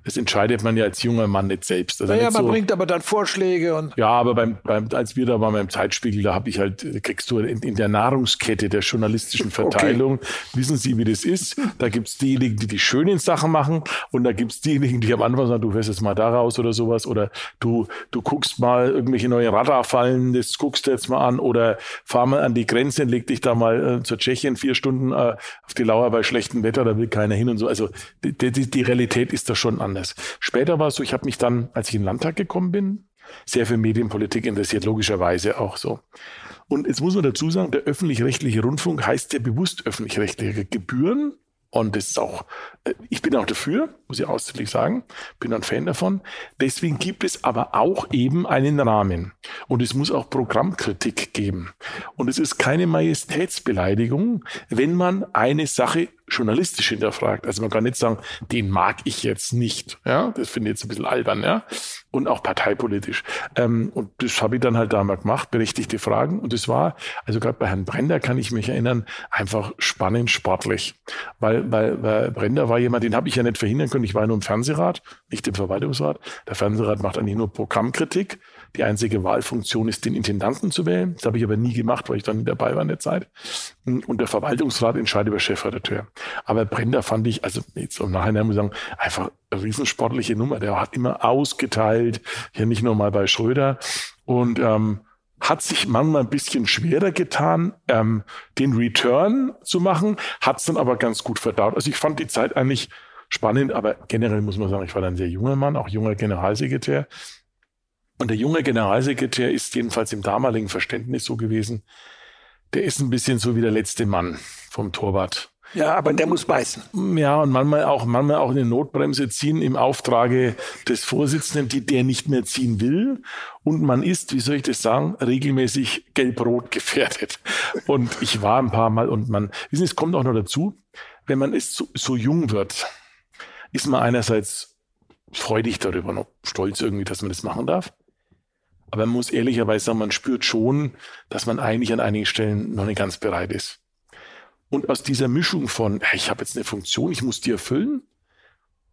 Das entscheidet man ja als junger Mann nicht selbst. Also man bringt aber dann Vorschläge. Ja, aber als wir da waren beim Zeitspiegel, da habe ich halt, kriegst du in der Nahrungskette der journalistischen Verteilung, wissen Sie, wie das ist? Da gibt es diejenigen, die die schönen Sachen machen und da gibt es diejenigen, die am Anfang sagen, du fährst jetzt mal da raus oder sowas oder du guckst mal irgendwelche neue Radarfallen, das guckst du jetzt mal an oder fahr mal an die Grenze und leg dich da mal zur Tschechien 4 Stunden auf die Lauer bei schlechtem Wetter, da will keiner hin und so. Also die Realität ist da schon anders. Später war es so, ich habe mich dann, als ich in den Landtag gekommen bin, sehr für Medienpolitik interessiert, logischerweise auch so. Und jetzt muss man dazu sagen, der öffentlich-rechtliche Rundfunk heißt ja bewusst öffentlich-rechtliche Gebühren Und das ist auch, ich bin auch dafür, muss ich ausdrücklich sagen, bin ein Fan davon. Deswegen gibt es aber auch eben einen Rahmen. Und es muss auch Programmkritik geben. Und es ist keine Majestätsbeleidigung, wenn man eine Sache journalistisch hinterfragt. Also man kann nicht sagen, den mag ich jetzt nicht. Ja, das finde ich jetzt ein bisschen albern. Ja, und auch parteipolitisch. Und das habe ich dann halt damals gemacht, berechtigte Fragen. Und das war, also gerade bei Herrn Brender kann ich mich erinnern, einfach spannend sportlich. Weil Brender war jemand, den habe ich ja nicht verhindern können. Ich war nur im Fernsehrat, nicht im Verwaltungsrat. Der Fernsehrat macht eigentlich nur Programmkritik. Die einzige Wahlfunktion ist, den Intendanten zu wählen. Das habe ich aber nie gemacht, weil ich dann nie dabei war in der Zeit. Und der Verwaltungsrat entscheidet über Chefredakteur. Aber Brender fand ich, also jetzt im Nachhinein muss ich sagen, einfach eine riesensportliche Nummer. Der hat immer ausgeteilt, hier nicht nur mal bei Schröder. Und hat sich manchmal ein bisschen schwerer getan, den Return zu machen, hat es dann aber ganz gut verdaut. Also ich fand die Zeit eigentlich spannend, aber generell muss man sagen, ich war dann ein sehr junger Mann, auch junger Generalsekretär. Und der junge Generalsekretär ist jedenfalls im damaligen Verständnis so gewesen, der ist ein bisschen so wie der letzte Mann vom Torwart. Ja, aber der muss beißen. Ja, und manchmal auch eine Notbremse ziehen im Auftrage des Vorsitzenden, die der nicht mehr ziehen will. Und man ist, wie soll ich das sagen, regelmäßig gelb-rot gefährdet. Und ich war ein paar Mal und man, wissen Sie, es kommt auch noch dazu, wenn man es so jung wird, ist man einerseits freudig darüber, noch stolz irgendwie, dass man das machen darf. Aber man muss ehrlicherweise sagen, man spürt schon, dass man eigentlich an einigen Stellen noch nicht ganz bereit ist. Und aus dieser Mischung von, ich habe jetzt eine Funktion, ich muss die erfüllen,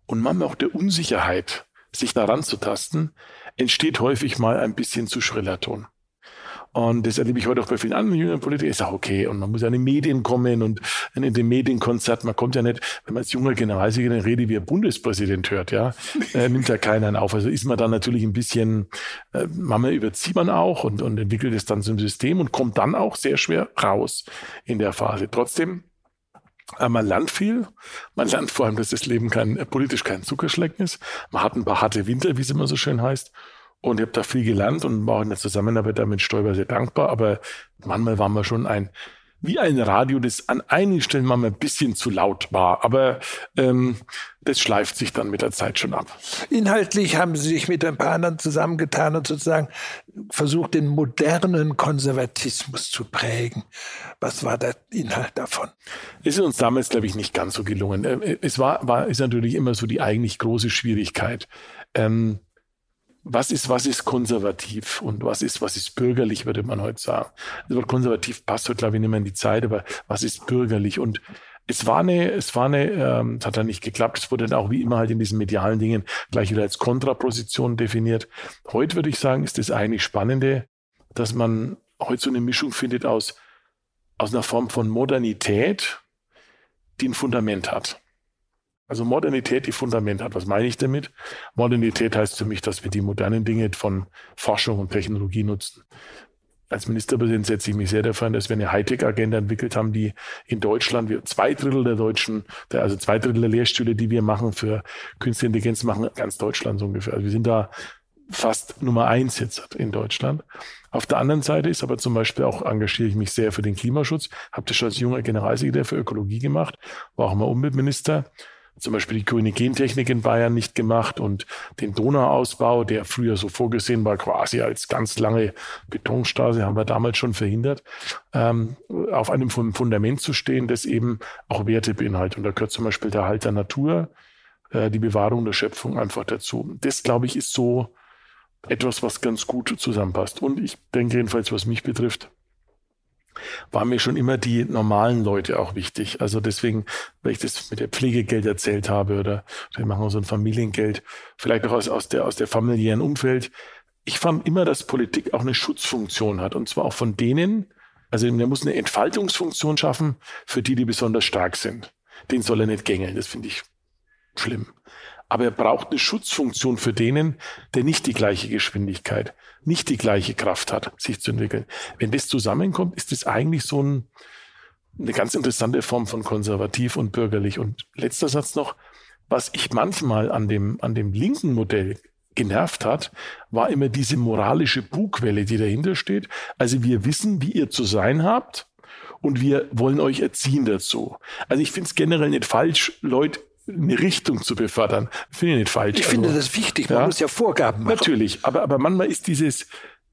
und manchmal auch der Unsicherheit, sich da ranzutasten, entsteht häufig mal ein bisschen zu schriller Ton. Und das erlebe ich heute auch bei vielen anderen jüngeren Politikern. Ich sage, okay, und man muss ja in die Medien kommen und in den Medienkonzert. Man kommt ja nicht, wenn man als junger Generalsekretär redet, wie ein Bundespräsident hört, ja, nimmt ja keiner auf. Also ist man dann natürlich ein bisschen, manchmal überzieht man auch und entwickelt es dann zum System und kommt dann auch sehr schwer raus in der Phase. Trotzdem, man lernt viel. Man lernt vor allem, dass das Leben politisch kein Zuckerschlecken ist. Man hat ein paar harte Winter, wie es immer so schön heißt. Und ich habe da viel gelernt und war auch in der Zusammenarbeit damit Stoiber sehr dankbar. Aber manchmal waren wir schon wie ein Radio, das an einigen Stellen manchmal ein bisschen zu laut war. Aber das schleift sich dann mit der Zeit schon ab. Inhaltlich haben Sie sich mit ein paar anderen zusammengetan und sozusagen versucht, den modernen Konservatismus zu prägen. Was war der Inhalt davon? Es ist uns damals, glaube ich, nicht ganz so gelungen. Es ist natürlich immer so die eigentlich große Schwierigkeit. Was ist konservativ und was ist bürgerlich, würde man heute sagen. Das Wort konservativ passt heute, glaube ich, nicht mehr in die Zeit, aber was ist bürgerlich? Und es hat dann nicht geklappt. Es wurde dann auch wie immer halt in diesen medialen Dingen gleich wieder als Kontraposition definiert. Heute würde ich sagen, ist das eigentlich Spannende, dass man heute so eine Mischung findet aus einer Form von Modernität, die ein Fundament hat. Also Modernität, die Fundament hat. Was meine ich damit? Modernität heißt für mich, dass wir die modernen Dinge von Forschung und Technologie nutzen. Als Ministerpräsident setze ich mich sehr dafür ein, dass wir eine Hightech-Agenda entwickelt haben, die in Deutschland, zwei Drittel der Lehrstühle, die wir machen für Künstliche Intelligenz, machen ganz Deutschland so ungefähr. Also wir sind da fast Nummer 1 jetzt in Deutschland. Auf der anderen Seite ist aber zum Beispiel auch, engagiere ich mich sehr für den Klimaschutz, habe das schon als junger Generalsekretär für Ökologie gemacht, war auch mal Umweltminister. Zum Beispiel die grüne Gentechnik in Bayern nicht gemacht und den Donauausbau, der früher so vorgesehen war, quasi als ganz lange Betonstraße, haben wir damals schon verhindert, auf einem Fundament zu stehen, das eben auch Werte beinhaltet. Und da gehört zum Beispiel der Erhalt der Natur, die Bewahrung der Schöpfung einfach dazu. Das, glaube ich, ist so etwas, was ganz gut zusammenpasst. Und ich denke jedenfalls, was mich betrifft, waren mir schon immer die normalen Leute auch wichtig. Also deswegen, wenn ich das mit der Pflegegeld erzählt habe oder wir machen so ein Familiengeld, vielleicht auch aus der familiären Umfeld. Ich fand immer, dass Politik auch eine Schutzfunktion hat und zwar auch von denen, also man muss eine Entfaltungsfunktion schaffen für die besonders stark sind. Den soll er nicht gängeln, das finde ich schlimm. Aber er braucht eine Schutzfunktion für denen, der nicht die gleiche Geschwindigkeit, nicht die gleiche Kraft hat, sich zu entwickeln. Wenn das zusammenkommt, ist das eigentlich so eine ganz interessante Form von konservativ und bürgerlich. Und letzter Satz noch, was ich manchmal an dem linken Modell genervt hat, war immer diese moralische Bugwelle, die dahinter steht. Also wir wissen, wie ihr zu sein habt. und wir wollen euch erziehen dazu. Also ich finde es generell nicht falsch, Leute eine Richtung zu befördern. Finde ich nicht falsch. Ich finde das wichtig, man muss ja Vorgaben machen. Natürlich, aber manchmal ist dieses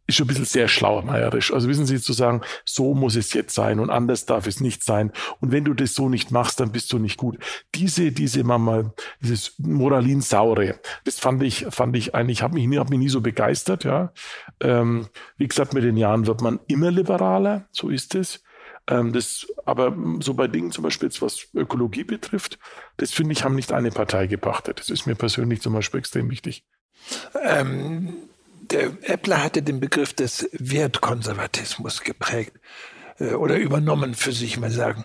schon ein bisschen sehr schlaumeierisch. Also wissen Sie, zu sagen, so muss es jetzt sein und anders darf es nicht sein. Und wenn du das so nicht machst, dann bist du nicht gut. Diese Mama, dieses Moralinsaure, das fand ich eigentlich, hab mich nie so begeistert, ja. Wie gesagt, mit den Jahren wird man immer liberaler, so ist es. Aber so bei Dingen zum Beispiel, jetzt, was Ökologie betrifft, das finde ich, haben nicht eine Partei gepachtet. Das ist mir persönlich zum Beispiel extrem wichtig. Der Eppler hatte den Begriff des Wertkonservatismus geprägt oder übernommen für sich, mal sagen.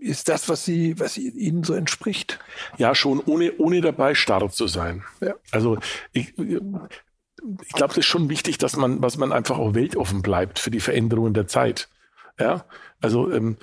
Ist das, was Ihnen so entspricht? Ja, schon, ohne dabei starr zu sein. Ja. Also ich glaube, das ist schon wichtig, dass man einfach auch weltoffen bleibt für die Veränderungen der Zeit. Ja, also ein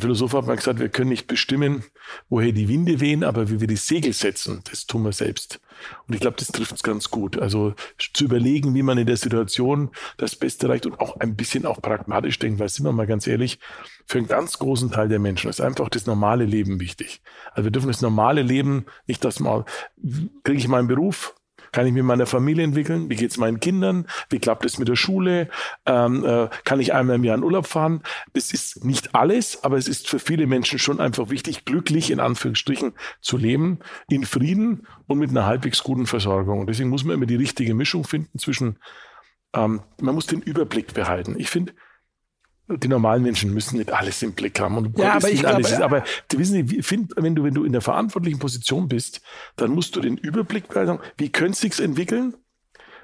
Philosoph hat mal gesagt, wir können nicht bestimmen, woher die Winde wehen, aber wie wir die Segel setzen, das tun wir selbst. Und ich glaube, das trifft es ganz gut. Also zu überlegen, wie man in der Situation das Beste erreicht und auch ein bisschen auch pragmatisch denkt, weil, sind wir mal ganz ehrlich, für einen ganz großen Teil der Menschen ist einfach das normale Leben wichtig. Also wir dürfen das normale Leben nicht, dass man, kriege ich meinen Beruf? Kann ich mir meiner Familie entwickeln? Wie geht es meinen Kindern? Wie klappt es mit der Schule? Kann ich einmal im Jahr in Urlaub fahren? Das ist nicht alles, aber es ist für viele Menschen schon einfach wichtig, glücklich in Anführungsstrichen zu leben, in Frieden und mit einer halbwegs guten Versorgung. Und deswegen muss man immer die richtige Mischung finden zwischen, man muss den Überblick behalten. Ich finde, die normalen Menschen müssen nicht alles im Blick haben. Und ja, aber ich glaube, alles ist, aber wissen Sie, wenn du in der verantwortlichen Position bist, dann musst du den Überblick behalten. Wie könnte es sich entwickeln?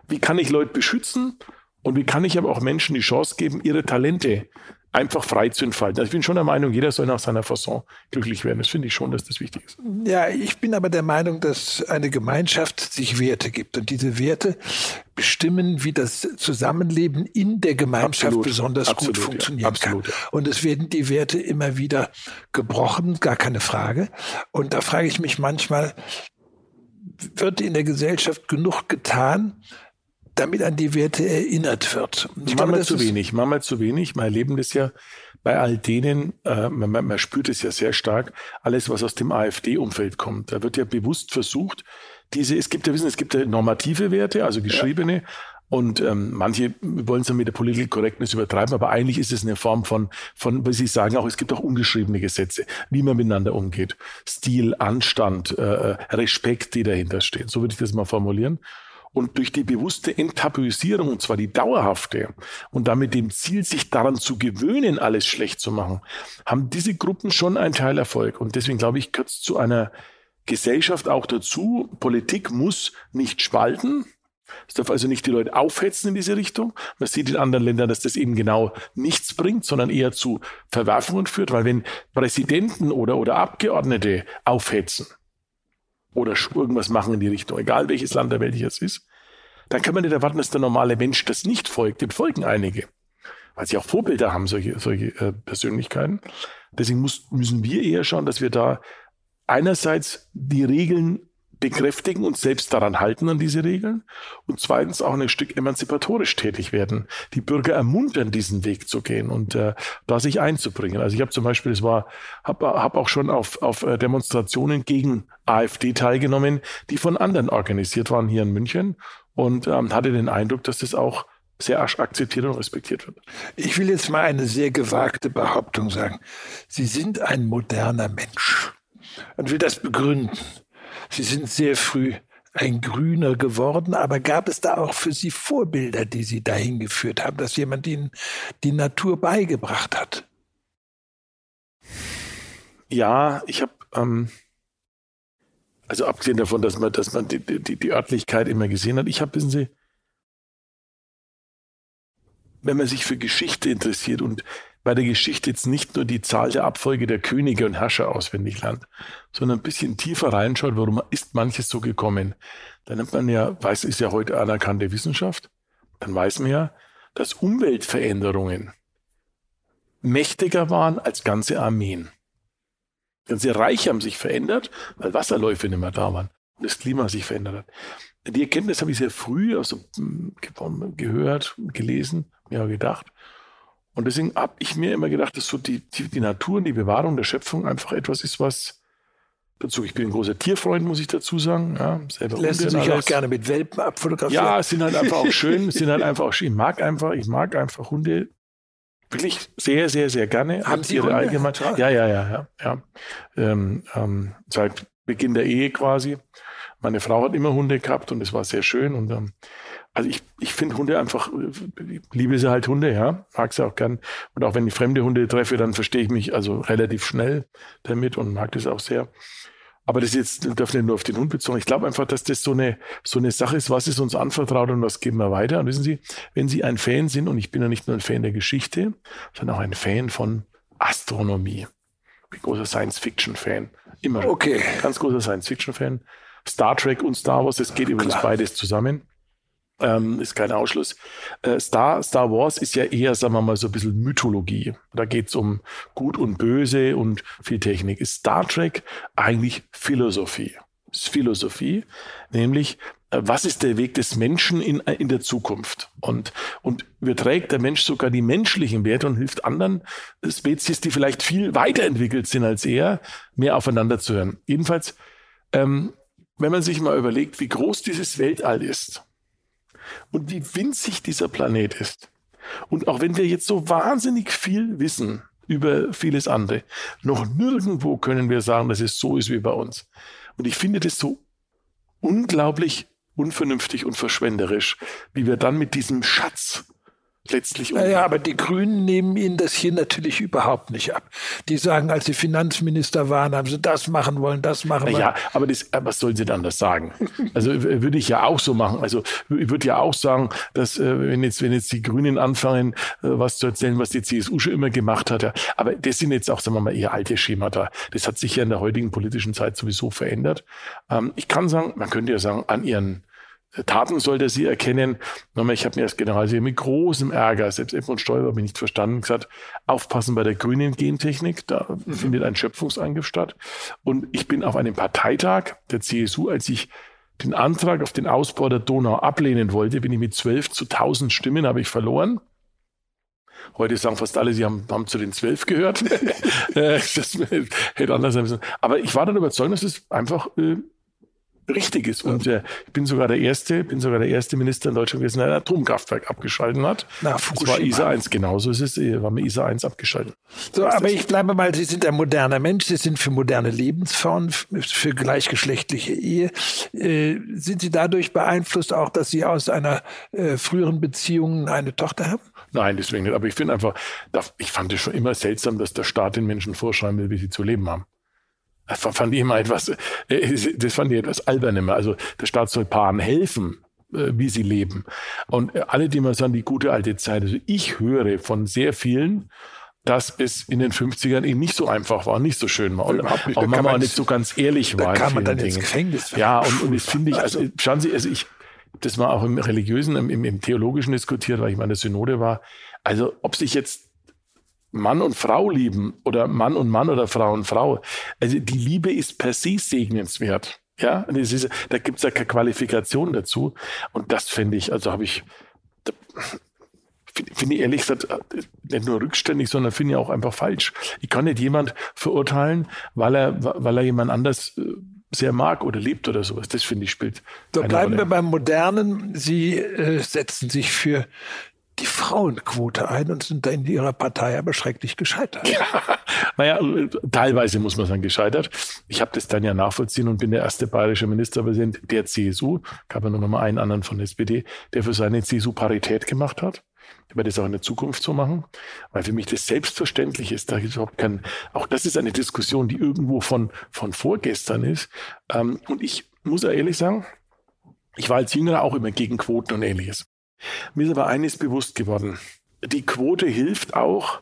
Wie kann ich Leute beschützen? Und wie kann ich aber auch Menschen die Chance geben, ihre Talente einfach frei zu entfalten? Also ich bin schon der Meinung, jeder soll nach seiner Fasson glücklich werden. Das finde ich schon, dass das wichtig ist. Ja, ich bin aber der Meinung, dass eine Gemeinschaft sich Werte gibt. Und diese Werte bestimmen, wie das Zusammenleben in der Gemeinschaft besonders gut funktionieren kann. Ja. Und es werden die Werte immer wieder gebrochen, gar keine Frage. Und da frage ich mich manchmal, wird in der Gesellschaft genug getan, damit an die Werte erinnert wird? Manchmal zu wenig. Man erlebt es ja bei all denen, man spürt es ja sehr stark, alles, was aus dem AfD-Umfeld kommt. Da wird ja bewusst versucht, es gibt ja normative Werte, also geschriebene, ja. Und manche wollen es dann mit der Political Correctness übertreiben, aber eigentlich ist es eine Form von, wie Sie sagen, auch es gibt auch ungeschriebene Gesetze, wie man miteinander umgeht. Stil, Anstand, Respekt, die dahinter stehen. So würde ich das mal formulieren. Und durch die bewusste Enttabuisierung, und zwar die dauerhafte, und damit dem Ziel, sich daran zu gewöhnen, alles schlecht zu machen, haben diese Gruppen schon einen Teil Erfolg. Und deswegen glaube ich, gehört es zu einer Gesellschaft auch dazu. Politik muss nicht spalten. Es darf also nicht die Leute aufhetzen in diese Richtung. Man sieht in anderen Ländern, dass das eben genau nichts bringt, sondern eher zu Verwerfungen führt. Weil wenn Präsidenten oder Abgeordnete aufhetzen, oder irgendwas machen in die Richtung, egal welches Land der Welt es ist, dann kann man nicht erwarten, dass der normale Mensch das nicht folgt. Dem folgen einige, weil sie auch Vorbilder haben, solche Persönlichkeiten. Deswegen müssen wir eher schauen, dass wir da einerseits die Regeln bekräftigen und selbst daran halten, an diese Regeln, und zweitens auch ein Stück emanzipatorisch tätig werden. Die Bürger ermuntern, diesen Weg zu gehen und da sich einzubringen. Also ich habe zum Beispiel, habe auch schon auf Demonstrationen gegen AfD teilgenommen, die von anderen organisiert waren hier in München, und hatte den Eindruck, dass das auch sehr akzeptiert und respektiert wird. Ich will jetzt mal eine sehr gewagte Behauptung sagen. Sie sind ein moderner Mensch und will das begründen. Sie sind sehr früh ein Grüner geworden, aber gab es da auch für Sie Vorbilder, die Sie dahin geführt haben, dass jemand Ihnen die Natur beigebracht hat? Ja, ich habe, also abgesehen davon, dass man die Örtlichkeit immer gesehen hat, ich habe, wissen Sie, wenn man sich für Geschichte interessiert und bei der Geschichte jetzt nicht nur die Zahl der Abfolge der Könige und Herrscher auswendig lernt, sondern ein bisschen tiefer reinschaut, warum ist manches so gekommen. Dann hat man ja, ist ja heute anerkannte Wissenschaft, dann weiß man ja, dass Umweltveränderungen mächtiger waren als ganze Armeen. Ganze Reiche haben sich verändert, weil Wasserläufe nicht mehr da waren und das Klima sich verändert hat. Die Erkenntnis habe ich sehr früh gehört, gelesen, mir gedacht. Und deswegen habe ich mir immer gedacht, dass so die Natur und die Bewahrung der Schöpfung einfach etwas ist, was dazu. Ich bin ein großer Tierfreund, muss ich dazu sagen. Ja, selber lässt du dich auch gerne mit Welpen abfotografieren? Ja, sind halt einfach auch schön. Ich mag einfach Hunde wirklich sehr, sehr, sehr gerne. Haben Sie Hunde? Allgemein. Ja. Seit Beginn der Ehe quasi. Meine Frau hat immer Hunde gehabt und es war sehr schön. Und also ich finde Hunde einfach, ich liebe sie halt Hunde, ja, mag sie auch gern. Und auch wenn ich fremde Hunde treffe, dann verstehe ich mich also relativ schnell damit und mag das auch sehr. Aber das jetzt darf nicht nur auf den Hund bezogen. Ich glaube einfach, dass das so eine Sache ist, was ist uns anvertraut und was geben wir weiter. Und wissen Sie, wenn Sie ein Fan sind, und ich bin ja nicht nur ein Fan der Geschichte, sondern auch ein Fan von Astronomie. Ich bin großer Science-Fiction-Fan. Immer. Okay. Ganz großer Science-Fiction-Fan. Star Trek und Star Wars, das geht übrigens beides zusammen. Ist kein Ausschluss. Star Wars ist ja eher, sagen wir mal, so ein bisschen Mythologie. Da geht es um Gut und Böse und viel Technik. Ist Star Trek eigentlich Philosophie? Ist Philosophie, nämlich, was ist der Weg des Menschen in der Zukunft? Und überträgt der Mensch sogar die menschlichen Werte und hilft anderen Spezies, die vielleicht viel weiterentwickelt sind als er, mehr aufeinander zu hören. Jedenfalls, wenn man sich mal überlegt, wie groß dieses Weltall ist und wie winzig dieser Planet ist. Und auch wenn wir jetzt so wahnsinnig viel wissen über vieles andere, noch nirgendwo können wir sagen, dass es so ist wie bei uns. Und ich finde das so unglaublich unvernünftig und verschwenderisch, wie wir dann mit diesem Schatz letztlich umgehen. Naja, aber die Grünen nehmen Ihnen das hier natürlich überhaupt nicht ab. Die sagen, als Sie Finanzminister waren, haben Sie das machen wollen, das machen wollen. Ja, aber was sollen Sie dann das sagen? Also würde ich ja auch so machen. Also ich würde ja auch sagen, dass wenn jetzt die Grünen anfangen, was zu erzählen, was die CSU schon immer gemacht hat. Ja. Aber das sind jetzt auch, sagen wir mal, eher alte Schemata. Das hat sich ja in der heutigen politischen Zeit sowieso verändert. Ich kann sagen, man könnte ja sagen, an ihren Taten sollte sie erkennen. Ich habe mir als Generalsekretär mit großem Ärger, selbst Edmund Stoiber habe ich nicht verstanden, gesagt, aufpassen bei der grünen Gentechnik, da findet ein Schöpfungsangriff statt. Und ich bin auf einem Parteitag der CSU, als ich den Antrag auf den Ausbau der Donau ablehnen wollte, bin ich mit 12 zu 1000 Stimmen, habe ich verloren. Heute sagen fast alle, sie haben zu den 12 gehört. Das hätte anders sein müssen. Aber ich war dann überzeugt, dass es einfach richtig ist. Und ich bin sogar der erste Minister in Deutschland gewesen, der ein Atomkraftwerk abgeschalten hat. Das war ISA 1, genauso ist es. War mit ISA 1 abgeschaltet. So, aber ich bleibe mal, Sie sind ein moderner Mensch, Sie sind für moderne Lebensformen, für gleichgeschlechtliche Ehe. Sind Sie dadurch beeinflusst auch, dass Sie aus einer früheren Beziehung eine Tochter haben? Nein, deswegen nicht. Aber ich finde einfach, ich fand es schon immer seltsam, dass der Staat den Menschen vorschreiben will, wie sie zu leben haben. Das fand ich etwas albern immer. Also der Staat soll Paaren helfen, wie sie leben. Und alle, die mal sagen, die gute alte Zeit. Also ich höre von sehr vielen, dass es in den 50ern eben nicht so einfach war, nicht so schön war. Und auch wenn man nicht so ganz ehrlich war. Da kann man dann ins Gefängnis. Ja, und das finde ich, also schauen Sie, also ich habe das mal auch im Religiösen, im Theologischen diskutiert, weil ich mal in der Synode war. Also ob sich jetzt Mann und Frau lieben oder Mann und Mann oder Frau und Frau. Also die Liebe ist per se segnenswert. Ja, da gibt es ja keine Qualifikation dazu. Und das finde ich, also finde ich ehrlich gesagt nicht nur rückständig, sondern finde ich auch einfach falsch. Ich kann nicht jemand verurteilen, weil er jemand anders sehr mag oder liebt oder sowas. Das finde ich spielt. Da bleiben Rolle. Wir beim Modernen. Sie setzen sich für die Frauenquote ein und sind da in ihrer Partei aber schrecklich gescheitert. Ja, teilweise muss man sagen, gescheitert. Ich habe das dann ja nachvollziehen und bin der erste bayerische Ministerpräsident der CSU, gab ja nur noch mal einen anderen von der SPD, der für seine CSU Parität gemacht hat. Ich werde das auch in der Zukunft so machen, weil für mich das selbstverständlich ist. Da gibt's überhaupt keinen. Auch das ist eine Diskussion, die irgendwo von vorgestern ist. Und ich muss ehrlich sagen, ich war als Jüngerer auch immer gegen Quoten und Ähnliches. Mir ist aber eines bewusst geworden. Die Quote hilft auch,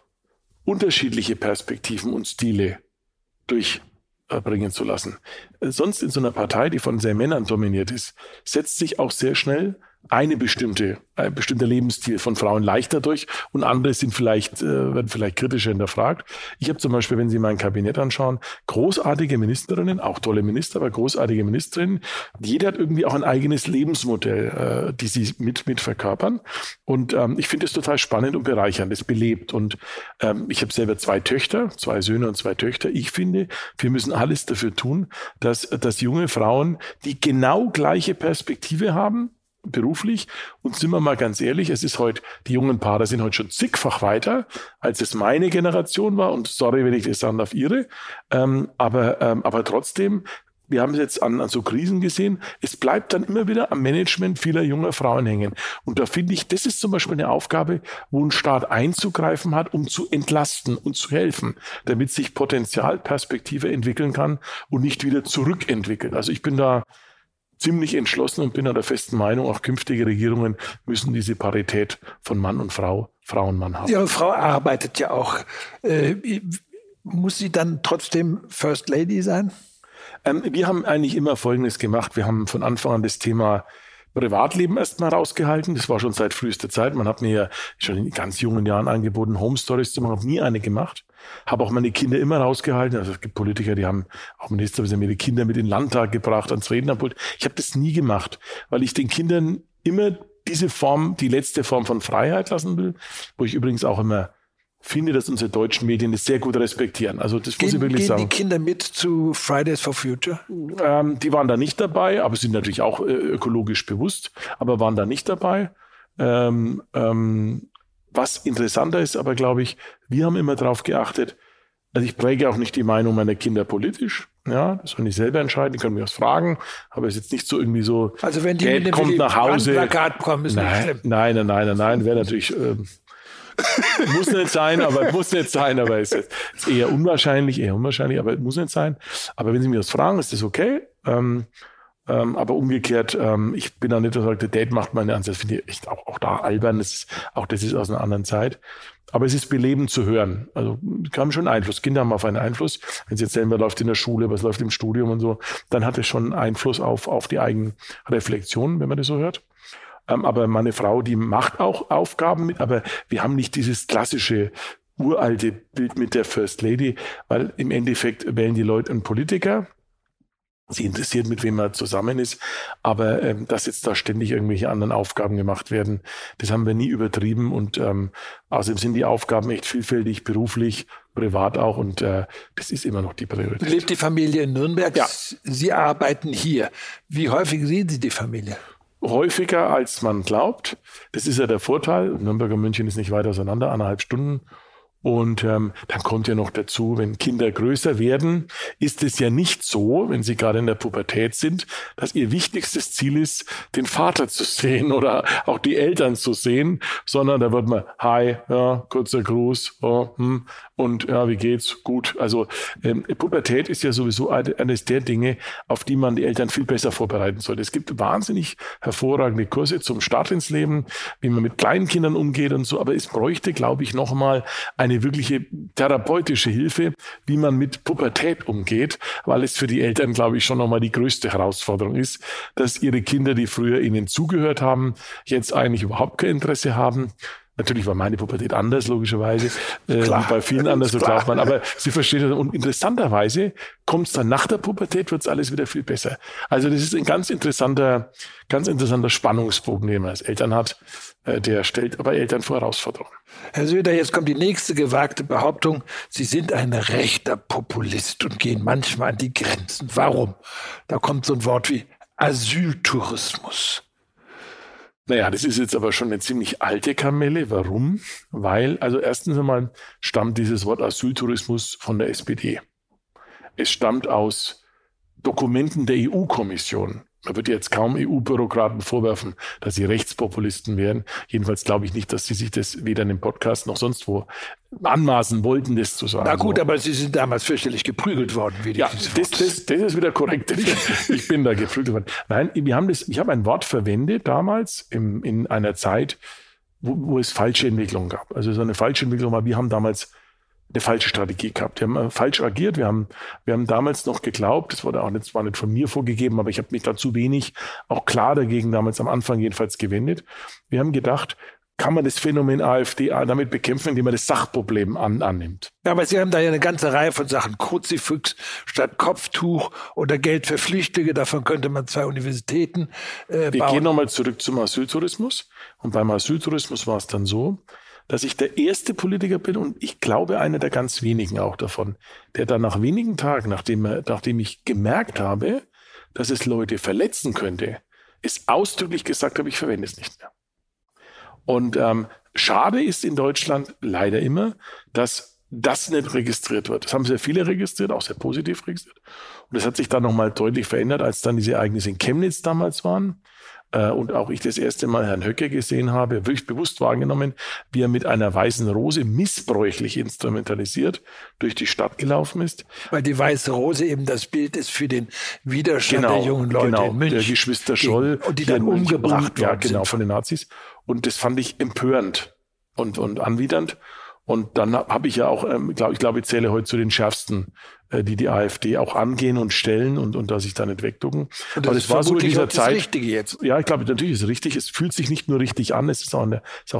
unterschiedliche Perspektiven und Stile durchbringen zu lassen. Sonst in so einer Partei, die von sehr Männern dominiert ist, setzt sich auch sehr schnell ein bestimmter Lebensstil von Frauen leichter durch und andere sind werden vielleicht kritischer hinterfragt. Ich habe zum Beispiel, wenn Sie mein Kabinett anschauen, großartige Ministerinnen, auch tolle Minister, aber großartige Ministerinnen. Jeder hat irgendwie auch ein eigenes Lebensmodell, die sie mit verkörpern. Und ich finde es total spannend und bereichernd, es belebt. Und ich habe selber 2 Töchter, 2 Söhne und 2 Töchter. Ich finde, wir müssen alles dafür tun, dass junge Frauen die genau gleiche Perspektive haben, beruflich. Und sind wir mal ganz ehrlich, die jungen Paare sind heute schon zigfach weiter, als es meine Generation war. Und sorry, wenn ich das sagen darf, Ihre. Aber trotzdem, wir haben es jetzt an so Krisen gesehen, es bleibt dann immer wieder am Management vieler junger Frauen hängen. Und da finde ich, das ist zum Beispiel eine Aufgabe, wo ein Staat einzugreifen hat, um zu entlasten und zu helfen, damit sich Potenzialperspektive entwickeln kann und nicht wieder zurückentwickelt. Also ich bin da ziemlich entschlossen und bin an der festen Meinung, auch künftige Regierungen müssen diese Parität von Mann und Frau, Frau und Mann haben. Ihre Frau arbeitet ja auch. Muss sie dann trotzdem First Lady sein? Wir haben eigentlich immer Folgendes gemacht. Wir haben von Anfang an das Thema Privatleben erstmal rausgehalten. Das war schon seit frühester Zeit. Man hat mir ja schon in ganz jungen Jahren angeboten, Home Stories zu machen. Ich habe nie eine gemacht. Habe auch meine Kinder immer rausgehalten. Also es gibt Politiker, die haben auch Minister, die haben ihre Kinder mit in den Landtag gebracht, ans Rednerpult. Ich habe das nie gemacht, weil ich den Kindern immer diese Form, die letzte Form von Freiheit lassen will, wo ich übrigens auch immer finde, dass unsere deutschen Medien das sehr gut respektieren. Also das muss ich wirklich sagen. Gehen die Kinder mit zu Fridays for Future? Die waren da nicht dabei, aber sind natürlich auch ökologisch bewusst, aber waren da nicht dabei. Was interessanter ist, aber glaube ich, wir haben immer darauf geachtet, also ich präge auch nicht die Meinung meiner Kinder politisch. Ja, das soll ich selber entscheiden, die können mich was fragen, aber es ist jetzt nicht so irgendwie so, also wenn die Geld mit kommt nach Hause. Plakat kommen, ist nicht schlimm. Nein, wäre natürlich... muss nicht sein, aber ist eher unwahrscheinlich, aber muss nicht sein. Aber wenn Sie mir das fragen, ist das okay. Aber umgekehrt, ich bin da nicht der Date macht meine Ansatz, finde ich echt auch da albern, das ist aus einer anderen Zeit. Aber es ist belebend zu hören. Also wir haben schon Einfluss. Kinder haben auf einen Einfluss. Wenn es jetzt selber läuft in der Schule, was läuft im Studium und so, dann hat es schon Einfluss auf die eigenen Reflexionen, wenn man das so hört. Aber meine Frau, die macht auch Aufgaben mit, aber wir haben nicht dieses klassische, uralte Bild mit der First Lady, weil im Endeffekt wählen die Leute einen Politiker. Sie interessiert, mit wem man zusammen ist, aber dass jetzt da ständig irgendwelche anderen Aufgaben gemacht werden, das haben wir nie übertrieben und außerdem sind die Aufgaben echt vielfältig, beruflich, privat auch und das ist immer noch die Priorität. Lebt die Familie in Nürnberg? Ja. Sie arbeiten hier. Wie häufig sehen Sie die Familie? Häufiger, als man glaubt. Das ist ja der Vorteil. Nürnberg und München ist nicht weit auseinander, 1,5 Stunden. Und dann kommt ja noch dazu, wenn Kinder größer werden, ist es ja nicht so, wenn sie gerade in der Pubertät sind, dass ihr wichtigstes Ziel ist, den Vater zu sehen oder auch die Eltern zu sehen, sondern da wird man, hi, ja, kurzer Gruß, oh, und ja, wie geht's? Gut. Also Pubertät ist ja sowieso eines der Dinge, auf die man die Eltern viel besser vorbereiten sollte. Es gibt wahnsinnig hervorragende Kurse zum Start ins Leben, wie man mit kleinen Kindern umgeht und so, aber es bräuchte, glaube ich, nochmal eine wirkliche therapeutische Hilfe, wie man mit Pubertät umgeht, weil es für die Eltern, glaube ich, schon nochmal die größte Herausforderung ist, dass ihre Kinder, die früher ihnen zugehört haben, jetzt eigentlich überhaupt kein Interesse haben. Natürlich war meine Pubertät anders, logischerweise. Bei vielen anders, so glaubt man. Aber Sie verstehen das. Und interessanterweise kommt es dann nach der Pubertät, wird es alles wieder viel besser. Also das ist ein ganz interessanter Spannungsbogen, den man als Eltern hat. Der stellt aber Eltern vor Herausforderungen. Herr Söder, jetzt kommt die nächste gewagte Behauptung. Sie sind ein rechter Populist und gehen manchmal an die Grenzen. Warum? Da kommt so ein Wort wie Asyltourismus. Naja, das ist jetzt aber schon eine ziemlich alte Kamelle. Warum? Weil, also erstens einmal stammt dieses Wort Asyltourismus von der SPD. Es stammt aus Dokumenten der EU-Kommission. Man wird jetzt kaum EU-Bürokraten vorwerfen, dass sie Rechtspopulisten wären. Jedenfalls glaube ich nicht, dass sie sich das weder in dem Podcast noch sonst wo anmaßen wollten, das zu sagen. Na gut, aber sie sind damals fürchterlich geprügelt worden. Ja, das ist wieder korrekt. Ich bin da geprügelt worden. Nein, ich habe ein Wort verwendet damals in einer Zeit, wo es falsche Entwicklung gab. Also so eine falsche Entwicklung war, wir haben damals eine falsche Strategie gehabt. Wir haben falsch agiert. Wir haben damals noch geglaubt, das wurde auch nicht, war nicht von mir vorgegeben, aber ich habe mich dazu wenig, auch klar dagegen damals am Anfang jedenfalls gewendet. Wir haben gedacht, kann man das Phänomen AfD damit bekämpfen, indem man das Sachproblem annimmt. Ja, aber Sie haben da ja eine ganze Reihe von Sachen. Kruzifix statt Kopftuch oder Geld für Flüchtlinge. Davon könnte man 2 Universitäten bauen. Wir gehen nochmal zurück zum Asyltourismus. Und beim Asyltourismus war es dann so, dass ich der erste Politiker bin und ich glaube einer der ganz wenigen auch davon, der dann nach wenigen Tagen, nachdem ich gemerkt habe, dass es Leute verletzen könnte, es ausdrücklich gesagt habe, ich verwende es nicht mehr. Und schade ist in Deutschland leider immer, dass das nicht registriert wird. Das haben sehr viele registriert, auch sehr positiv registriert. Und das hat sich dann nochmal deutlich verändert, als dann diese Ereignisse in Chemnitz damals waren. Und auch ich das erste Mal Herrn Höcke gesehen habe, wirklich bewusst wahrgenommen, wie er mit einer weißen Rose missbräuchlich instrumentalisiert durch die Stadt gelaufen ist. Weil die weiße Rose eben das Bild ist für den Widerstand der jungen Leute in München. Der Geschwister Scholl. Und die dann umgebracht werden. Ja, genau, von den Nazis. Und das fand ich empörend und anwidernd. Und dann habe ich ja auch, ich glaube, ich zähle heute zu den schärfsten, die AfD auch angehen und stellen und da sich da nicht wegducken. Und das war so in dieser Zeit. Das Richtige jetzt. Ja, ich glaube, natürlich ist es richtig. Es fühlt sich nicht nur richtig an, es ist auch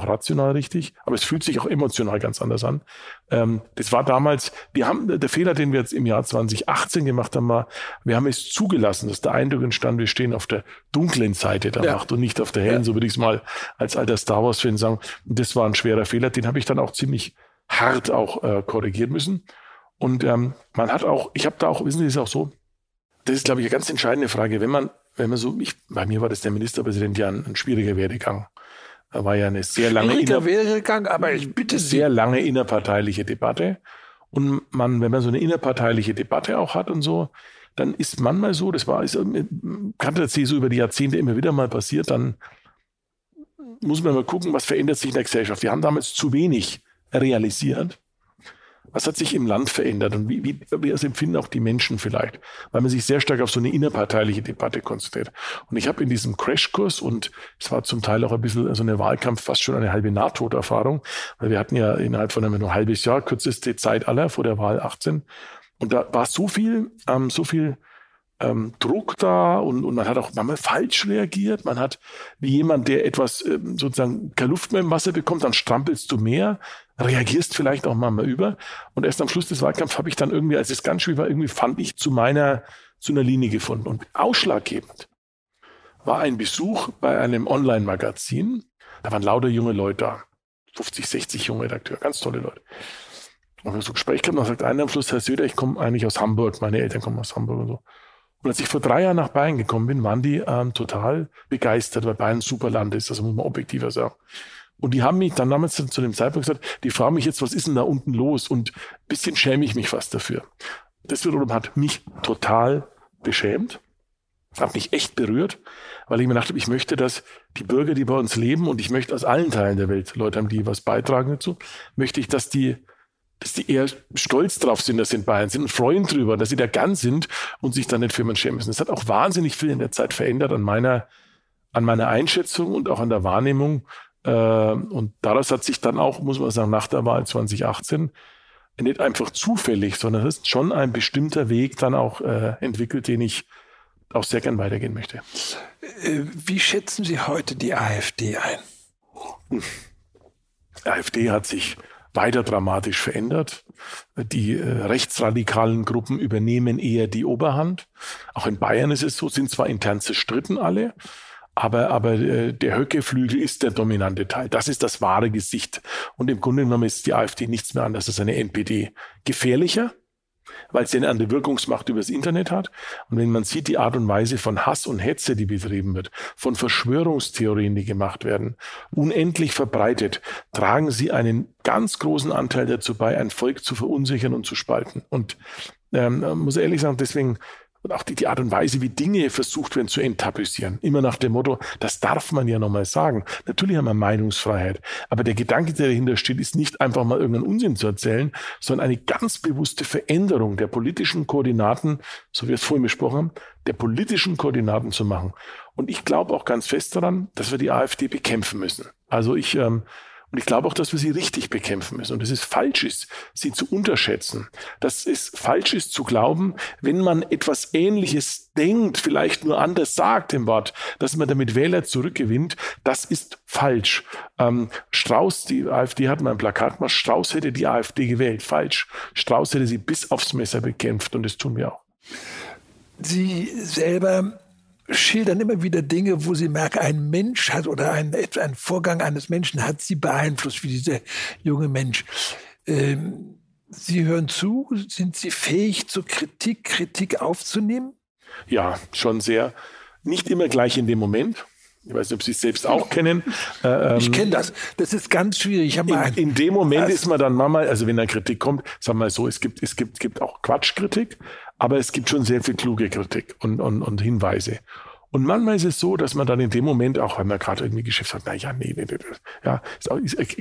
rational richtig, aber es fühlt sich auch emotional ganz anders an. Das war damals, der Fehler, den wir jetzt im Jahr 2018 gemacht haben, war, wir haben es zugelassen, dass der Eindruck entstand, wir stehen auf der dunklen Seite der Macht und nicht auf der hellen, so würde ich es mal als alter Star Wars-Fan sagen. Und das war ein schwerer Fehler, den habe ich dann auch ziemlich hart auch korrigieren müssen. Und wissen Sie, ist auch so, das ist, glaube ich, eine ganz entscheidende Frage. Bei mir war das der Ministerpräsident ja ein schwieriger Werdegang. Da war ja eine sehr lange innerparteiliche Debatte. Und wenn man so eine innerparteiliche Debatte auch hat und so, dann ist manchmal so, kann tatsächlich so über die Jahrzehnte immer wieder mal passiert, dann muss man mal gucken, was verändert sich in der Gesellschaft. Wir haben damals zu wenig realisiert. Was hat sich im Land verändert und wie das empfinden auch die Menschen vielleicht, weil man sich sehr stark auf so eine innerparteiliche Debatte konzentriert. Und ich habe in diesem Crashkurs, und es war zum Teil auch ein bisschen so eine Wahlkampf, fast schon eine halbe Nahtoderfahrung, weil wir hatten ja innerhalb von einem halben Jahr, kürzeste Zeit aller vor der Wahl 18. Und da war so viel Druck da und man hat auch manchmal falsch reagiert. Man hat, wie jemand, der etwas sozusagen keine Luft mehr im Wasser bekommt, dann strampelst du mehr, reagierst vielleicht auch manchmal über. Und erst am Schluss des Wahlkampfs habe ich dann irgendwie, als es ganz schwierig war, irgendwie fand ich zu einer Linie gefunden. Und ausschlaggebend war ein Besuch bei einem Online-Magazin. Da waren lauter junge Leute da. 50, 60 junge Redakteure, ganz tolle Leute. Und wir so ein Gespräch gehabt, und dann sagt einer am Schluss, Herr Söder, ich komme eigentlich aus Hamburg, meine Eltern kommen aus Hamburg und so. Und als ich vor 3 Jahren nach Bayern gekommen bin, waren die total begeistert, weil Bayern ein super Land ist. Das muss man objektiver sagen. Und die haben mich dann damals zu dem Zeitpunkt gesagt, die fragen mich jetzt, was ist denn da unten los? Und ein bisschen schäme ich mich fast dafür. Das wiederum hat mich total beschämt, hat mich echt berührt, weil ich mir dachte, ich möchte, dass die Bürger, die bei uns leben, und ich möchte aus allen Teilen der Welt Leute haben, die was beitragen dazu, möchte ich, dass die eher stolz drauf sind, dass sie in Bayern sind und freuen drüber, dass sie da ganz sind und sich dann nicht für jemanden schämen müssen. Das hat auch wahnsinnig viel in der Zeit verändert an meiner Einschätzung und auch an der Wahrnehmung. Und daraus hat sich dann auch, muss man sagen, nach der Wahl 2018 nicht einfach zufällig, sondern es ist schon ein bestimmter Weg dann auch entwickelt, den ich auch sehr gern weitergehen möchte. Wie schätzen Sie heute die AfD ein? Die AfD hat sich weiter dramatisch verändert. Die rechtsradikalen Gruppen übernehmen eher die Oberhand. Auch in Bayern ist es so, sind zwar intern zerstritten alle, aber der Höcke-Flügel ist der dominante Teil. Das ist das wahre Gesicht. Und im Grunde genommen ist die AfD nichts mehr anders als eine NPD. Gefährlicher, weil sie eine andere Wirkungsmacht über das Internet hat. Und wenn man sieht, die Art und Weise von Hass und Hetze, die betrieben wird, von Verschwörungstheorien, die gemacht werden, unendlich verbreitet, tragen sie einen ganz großen Anteil dazu bei, ein Volk zu verunsichern und zu spalten. Und muss ehrlich sagen, deswegen... Und auch die Art und Weise, wie Dinge versucht werden zu enttabuisieren. Immer nach dem Motto, das darf man ja nochmal sagen. Natürlich haben wir Meinungsfreiheit. Aber der Gedanke, der dahinter steht, ist nicht einfach mal irgendeinen Unsinn zu erzählen, sondern eine ganz bewusste Veränderung der politischen Koordinaten, so wie wir es vorhin besprochen haben, der politischen Koordinaten zu machen. Und ich glaube auch ganz fest daran, dass wir die AfD bekämpfen müssen. Also ich Und ich glaube auch, dass wir sie richtig bekämpfen müssen. Und es ist falsch ist, sie zu unterschätzen. Dass es falsch ist zu glauben, wenn man etwas Ähnliches denkt, vielleicht nur anders sagt im Wort, dass man damit Wähler zurückgewinnt, das ist falsch. Strauß, die AfD hat mal ein Plakat gemacht, Strauß hätte die AfD gewählt. Falsch. Strauß hätte sie bis aufs Messer bekämpft und das tun wir auch. Sie selber schildern immer wieder Dinge, wo sie merken, ein Mensch hat oder ein Vorgang eines Menschen hat sie beeinflusst, wie dieser junge Mensch. Sie hören zu, sind Sie fähig zur Kritik aufzunehmen? Ja, schon sehr. Nicht immer gleich in dem Moment. Ich weiß nicht, ob Sie es selbst auch kennen. Ich kenne das. Das ist ganz schwierig. Ich in dem Moment ist man dann manchmal, also wenn da Kritik kommt, sagen wir so, es gibt auch Quatschkritik, aber es gibt schon sehr viel kluge Kritik und Hinweise. Und manchmal ist es so, dass man dann in dem Moment, auch wenn man gerade irgendwie Geschäft hat,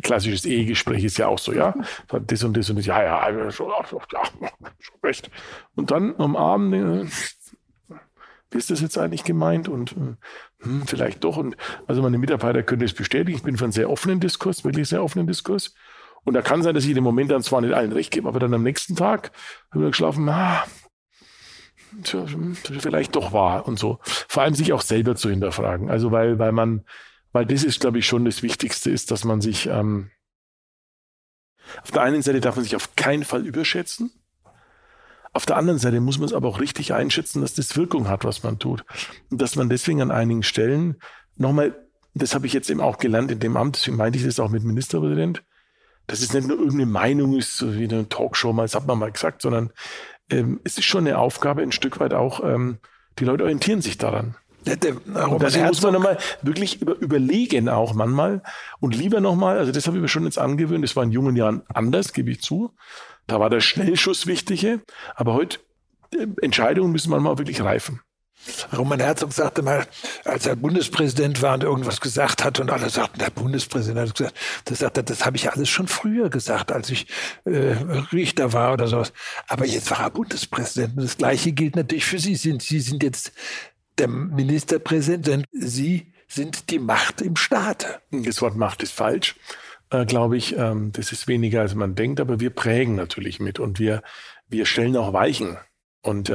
klassisches Ehegespräch ist ja auch so, ja, das und das und das, schon recht. Und dann umarmen, wie ist das jetzt eigentlich gemeint und vielleicht doch. Und also meine Mitarbeiter können das bestätigen. Ich bin für einen sehr offenen Diskurs, wirklich sehr offenen Diskurs. Und da kann sein, dass ich in dem Moment dann zwar nicht allen recht gebe, aber dann am nächsten Tag habe ich geschlafen, vielleicht doch wahr und so. Vor allem sich auch selber zu hinterfragen. Also weil das ist, glaube ich, schon das Wichtigste ist, dass man sich auf der einen Seite darf man sich auf keinen Fall überschätzen. Auf der anderen Seite muss man es aber auch richtig einschätzen, dass das Wirkung hat, was man tut. Und dass man deswegen an einigen Stellen nochmal, das habe ich jetzt eben auch gelernt in dem Amt, deswegen meinte ich das auch mit Ministerpräsident, dass es nicht nur irgendeine Meinung ist, so wie eine Talkshow, das hat man mal gesagt, sondern es ist schon eine Aufgabe, ein Stück weit auch, die Leute orientieren sich daran. Und das muss man nochmal wirklich überlegen auch manchmal und lieber nochmal, also das habe ich mir schon jetzt angewöhnt, das war in jungen Jahren anders, gebe ich zu, da war der Schnellschuss wichtige, aber heute Entscheidungen müssen manchmal wirklich reifen. Roman Herzog sagte mal, als er Bundespräsident war und irgendwas gesagt hat und alle sagten, der Bundespräsident hat gesagt, das habe ich alles schon früher gesagt, als ich Richter war oder sowas. Aber jetzt war er Bundespräsident und das Gleiche gilt natürlich für Sie. Sie sind jetzt der Ministerpräsident, denn Sie sind die Macht im Staat. Das Wort Macht ist falsch. Glaube ich, das ist weniger, als man denkt, aber wir prägen natürlich mit und wir stellen auch Weichen. Und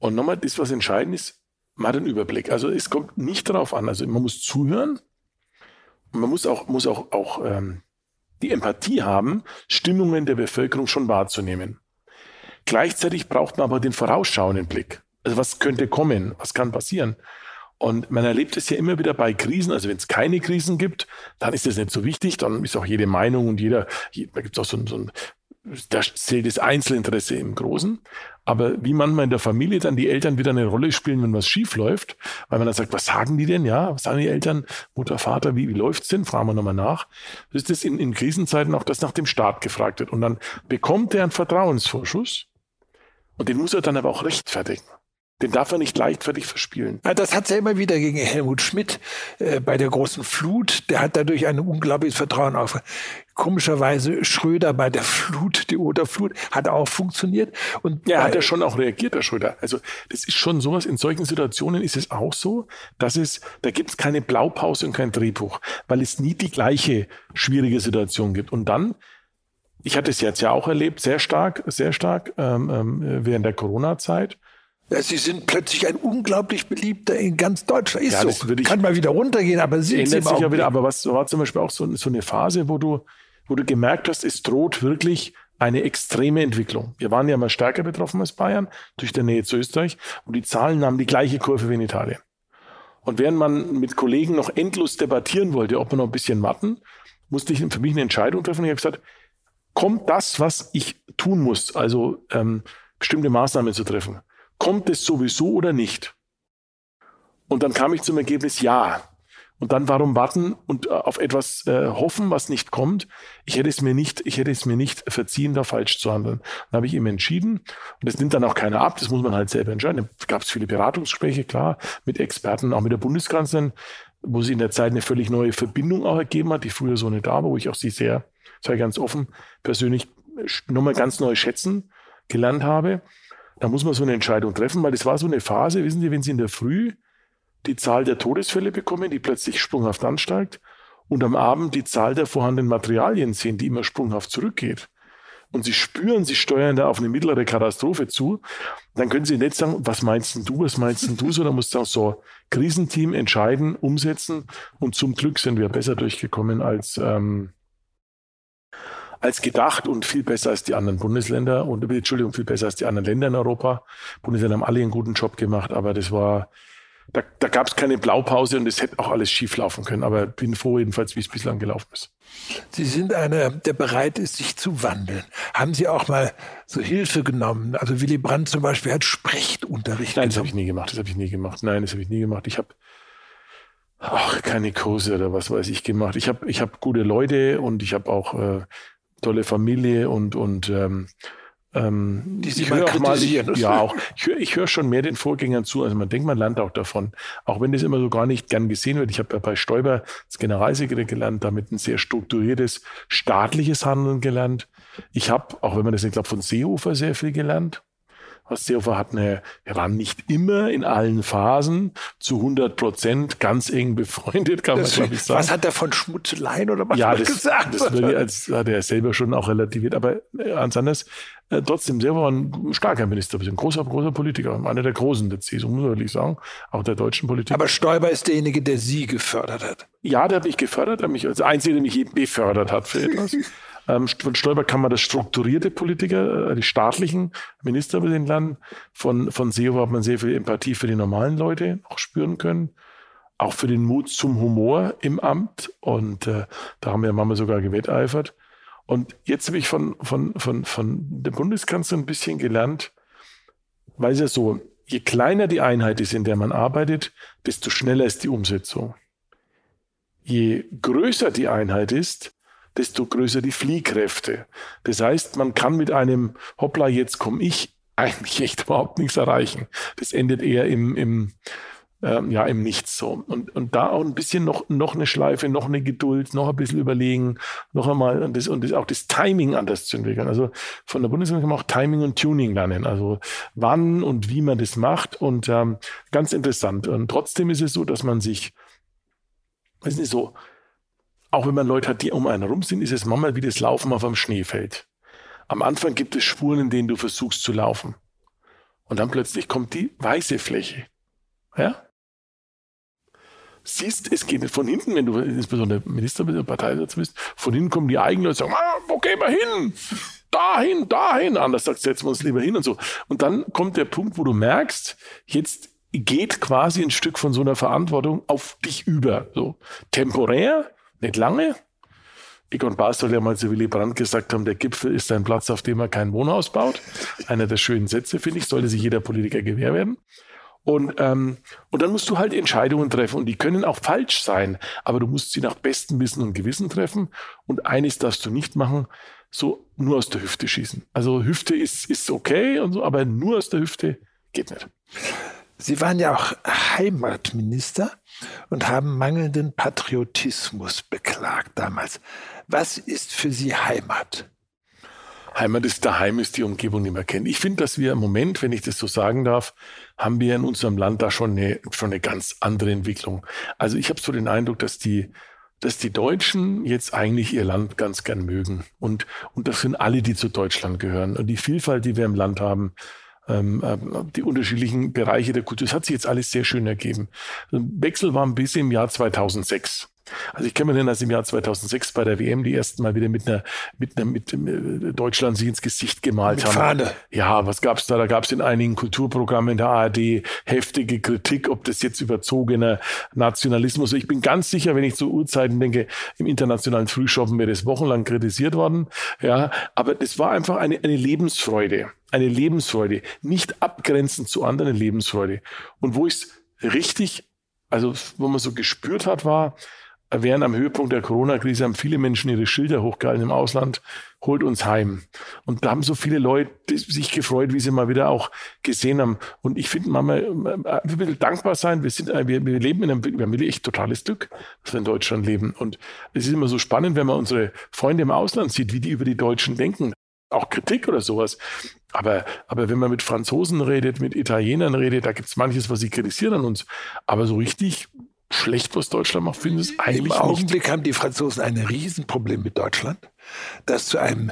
nochmal, das, was entscheidend ist, man hat einen Überblick. Also es kommt nicht darauf an. Also man muss zuhören und man muss auch die Empathie haben, Stimmungen der Bevölkerung schon wahrzunehmen. Gleichzeitig braucht man aber den vorausschauenden Blick. Also was könnte kommen, was kann passieren? Und man erlebt es ja immer wieder bei Krisen, also wenn es keine Krisen gibt, dann ist das nicht so wichtig, dann ist auch jede Meinung und da gibt es auch so ein, da zählt das Einzelinteresse im Großen. Aber wie manchmal in der Familie dann die Eltern wieder eine Rolle spielen, wenn was schief läuft, weil man dann sagt, was sagen die denn? Ja, was sagen die Eltern, Mutter, Vater, wie läuft's denn? Fragen wir nochmal nach. Das ist das in Krisenzeiten auch, dass nach dem Staat gefragt wird. Und dann bekommt er einen Vertrauensvorschuss und den muss er dann aber auch rechtfertigen. Den darf er nicht leichtfertig verspielen. Das hat es ja immer wieder gegen Helmut Schmidt bei der großen Flut. Der hat dadurch ein unglaubliches Vertrauen aufgebaut. Komischerweise Schröder bei der Flut, die Oderflut, hat auch funktioniert. Und ja, hat er schon auch reagiert, der Schröder. Also das ist schon sowas, in solchen Situationen ist es auch so, dass da gibt es keine Blaupause und kein Drehbuch, weil es nie die gleiche schwierige Situation gibt. Und dann, ich hatte es jetzt ja auch erlebt, sehr stark während der Corona-Zeit, Sie sind plötzlich ein unglaublich beliebter in ganz Deutschland. Ist ja, das so. Kann mal wieder runtergehen, aber Sie sind sich ja wieder. Aber was war zum Beispiel auch so eine Phase, wo du gemerkt hast, es droht wirklich eine extreme Entwicklung. Wir waren ja mal stärker betroffen als Bayern durch die Nähe zu Österreich und die Zahlen nahmen die gleiche Kurve wie in Italien. Und während man mit Kollegen noch endlos debattieren wollte, ob wir noch ein bisschen warten, musste ich für mich eine Entscheidung treffen. Ich habe gesagt, kommt das, was ich tun muss, also bestimmte Maßnahmen zu treffen? Kommt es sowieso oder nicht? Und dann kam ich zum Ergebnis, ja. Und dann warum warten und auf etwas hoffen, was nicht kommt? Ich hätte es mir nicht verziehen, da falsch zu handeln. Dann habe ich eben entschieden. Und das nimmt dann auch keiner ab. Das muss man halt selber entscheiden. Da gab es viele Beratungsgespräche, klar, mit Experten, auch mit der Bundeskanzlerin, wo sie in der Zeit eine völlig neue Verbindung auch ergeben hat, die früher so nicht da war, wo ich auch sie sehr, sei ganz offen, persönlich nochmal ganz neu schätzen gelernt habe. Da muss man so eine Entscheidung treffen, weil das war so eine Phase, wissen Sie, wenn Sie in der Früh die Zahl der Todesfälle bekommen, die plötzlich sprunghaft ansteigt und am Abend die Zahl der vorhandenen Materialien sehen, die immer sprunghaft zurückgeht, und Sie spüren, Sie steuern da auf eine mittlere Katastrophe zu, dann können Sie nicht sagen, was meinst du, sondern muss sagen, so, Krisenteam entscheiden, umsetzen, und zum Glück sind wir besser durchgekommen als gedacht und viel besser als die anderen Bundesländer viel besser als die anderen Länder in Europa. Bundesländer haben alle einen guten Job gemacht, aber das war, da gab es keine Blaupause und es hätte auch alles schief laufen können. Aber ich bin froh jedenfalls, wie es bislang gelaufen ist. Sie sind einer, der bereit ist, sich zu wandeln. Haben Sie auch mal so Hilfe genommen? Also Willy Brandt zum Beispiel hat Sprechtunterricht genommen. Nein, das habe ich nie gemacht. Ich habe auch keine Kurse oder was weiß ich gemacht. Ich hab gute Leute und ich habe auch tolle Familie und die sich kritisieren. Ich höre schon mehr den Vorgängern zu. Also man lernt auch davon. Auch wenn das immer so gar nicht gern gesehen wird. Ich habe ja bei Stoiber als Generalsekretär gelernt, damit ein sehr strukturiertes staatliches Handeln gelernt. Ich habe, auch wenn man das nicht glaubt, von Seehofer sehr viel gelernt. Was Seehofer er war nicht immer in allen Phasen zu 100% ganz eng befreundet, kann man glaube ich sagen. Was hat er von Schmutzeleien oder was gesagt? Das hat er selber schon auch relativiert, aber anders. Trotzdem, Seehofer war ein starker Minister, ein großer Politiker, einer der Großen der CSU, muss man wirklich sagen, auch der deutschen Politik. Aber Stoiber ist derjenige, der Sie gefördert hat. Ja, der hat mich gefördert, als Einzige, der mich je befördert hat für etwas. Von Stoiber kann man das strukturierte Politiker, die staatlichen Minister bei den Ländern. Von Seehofer hat man sehr viel Empathie für die normalen Leute auch spüren können. Auch für den Mut zum Humor im Amt. Und da haben wir manchmal sogar gewetteifert. Und jetzt habe ich von der Bundeskanzlerin ein bisschen gelernt, weil es ja so, je kleiner die Einheit ist, in der man arbeitet, desto schneller ist die Umsetzung. Je größer die Einheit ist, desto größer die Fliehkräfte. Das heißt, man kann mit einem Hoppla, jetzt komme ich, eigentlich echt überhaupt nichts erreichen. Das endet eher im Nichts so. Und da auch ein bisschen noch eine Schleife, noch eine Geduld, noch ein bisschen überlegen, noch einmal und das auch das Timing anders zu entwickeln. Also von der Bundesregierung kann man auch Timing und Tuning lernen. Also wann und wie man das macht und ganz interessant. Und trotzdem ist es so, dass man sich, weiß nicht so, auch wenn man Leute hat, die um einen herum sind, ist es manchmal wie das Laufen auf einem Schneefeld. Am Anfang gibt es Spuren, in denen du versuchst zu laufen. Und dann plötzlich kommt die weiße Fläche. Ja? Siehst, es geht von hinten, wenn du insbesondere Minister bist oder Parteisatz bist, von hinten kommen die eigenen Leute und sagen, wo gehen wir hin? Dahin. Anders sagt, setzen wir uns lieber hin und so. Und dann kommt der Punkt, wo du merkst, jetzt geht quasi ein Stück von so einer Verantwortung auf dich über. So temporär, nicht lange. Egon Bahr soll ja mal zu Willy Brandt gesagt haben, der Gipfel ist ein Platz, auf dem man kein Wohnhaus baut. Einer der schönen Sätze, finde ich, sollte sich jeder Politiker gewähr werden. Und dann musst du halt Entscheidungen treffen und die können auch falsch sein, aber du musst sie nach bestem Wissen und Gewissen treffen und eines darfst du nicht machen, so nur aus der Hüfte schießen. Also Hüfte ist okay und so, aber nur aus der Hüfte geht nicht. Sie waren ja auch Heimatminister und haben mangelnden Patriotismus beklagt damals. Was ist für Sie Heimat? Heimat ist daheim, ist die Umgebung, die man kennt. Ich finde, dass wir im Moment, wenn ich das so sagen darf, haben wir in unserem Land da schon eine ganz andere Entwicklung. Also ich habe so den Eindruck, dass die Deutschen jetzt eigentlich ihr Land ganz gern mögen. Und das sind alle, die zu Deutschland gehören. Und die Vielfalt, die wir im Land haben, die unterschiedlichen Bereiche der Kultur. Das hat sich jetzt alles sehr schön ergeben. Ein Wechsel war ein bisschen im Jahr 2006. Also ich kann mich erinnern, als im Jahr 2006 bei der WM die ersten Mal wieder mit Deutschland sich ins Gesicht gemalt haben. Fahne. Ja, was gab's da? Da gab's in einigen Kulturprogrammen der ARD heftige Kritik, ob das jetzt überzogener Nationalismus ist. Ich bin ganz sicher, wenn ich zu Urzeiten denke, im internationalen Frühschoppen wäre das wochenlang kritisiert worden. Ja, aber das war einfach eine Lebensfreude. Eine Lebensfreude. Nicht abgrenzend zu anderen Lebensfreude. Und wo ich's wo man so gespürt hat, war, während am Höhepunkt der Corona-Krise haben viele Menschen ihre Schilder hochgehalten im Ausland, holt uns heim. Und da haben so viele Leute sich gefreut, wie sie mal wieder auch gesehen haben. Und ich finde, Mama, wir müssen dankbar sein. Wir leben wir haben echt totales Glück, dass wir in Deutschland leben. Und es ist immer so spannend, wenn man unsere Freunde im Ausland sieht, wie die über die Deutschen denken. Auch Kritik oder sowas. Aber wenn man mit Franzosen redet, mit Italienern redet, da gibt es manches, was sie kritisieren an uns. Aber so richtig schlecht, was Deutschland macht, finde ich eigentlich nicht. Im Augenblick haben die Franzosen ein Riesenproblem mit Deutschland, das zu einem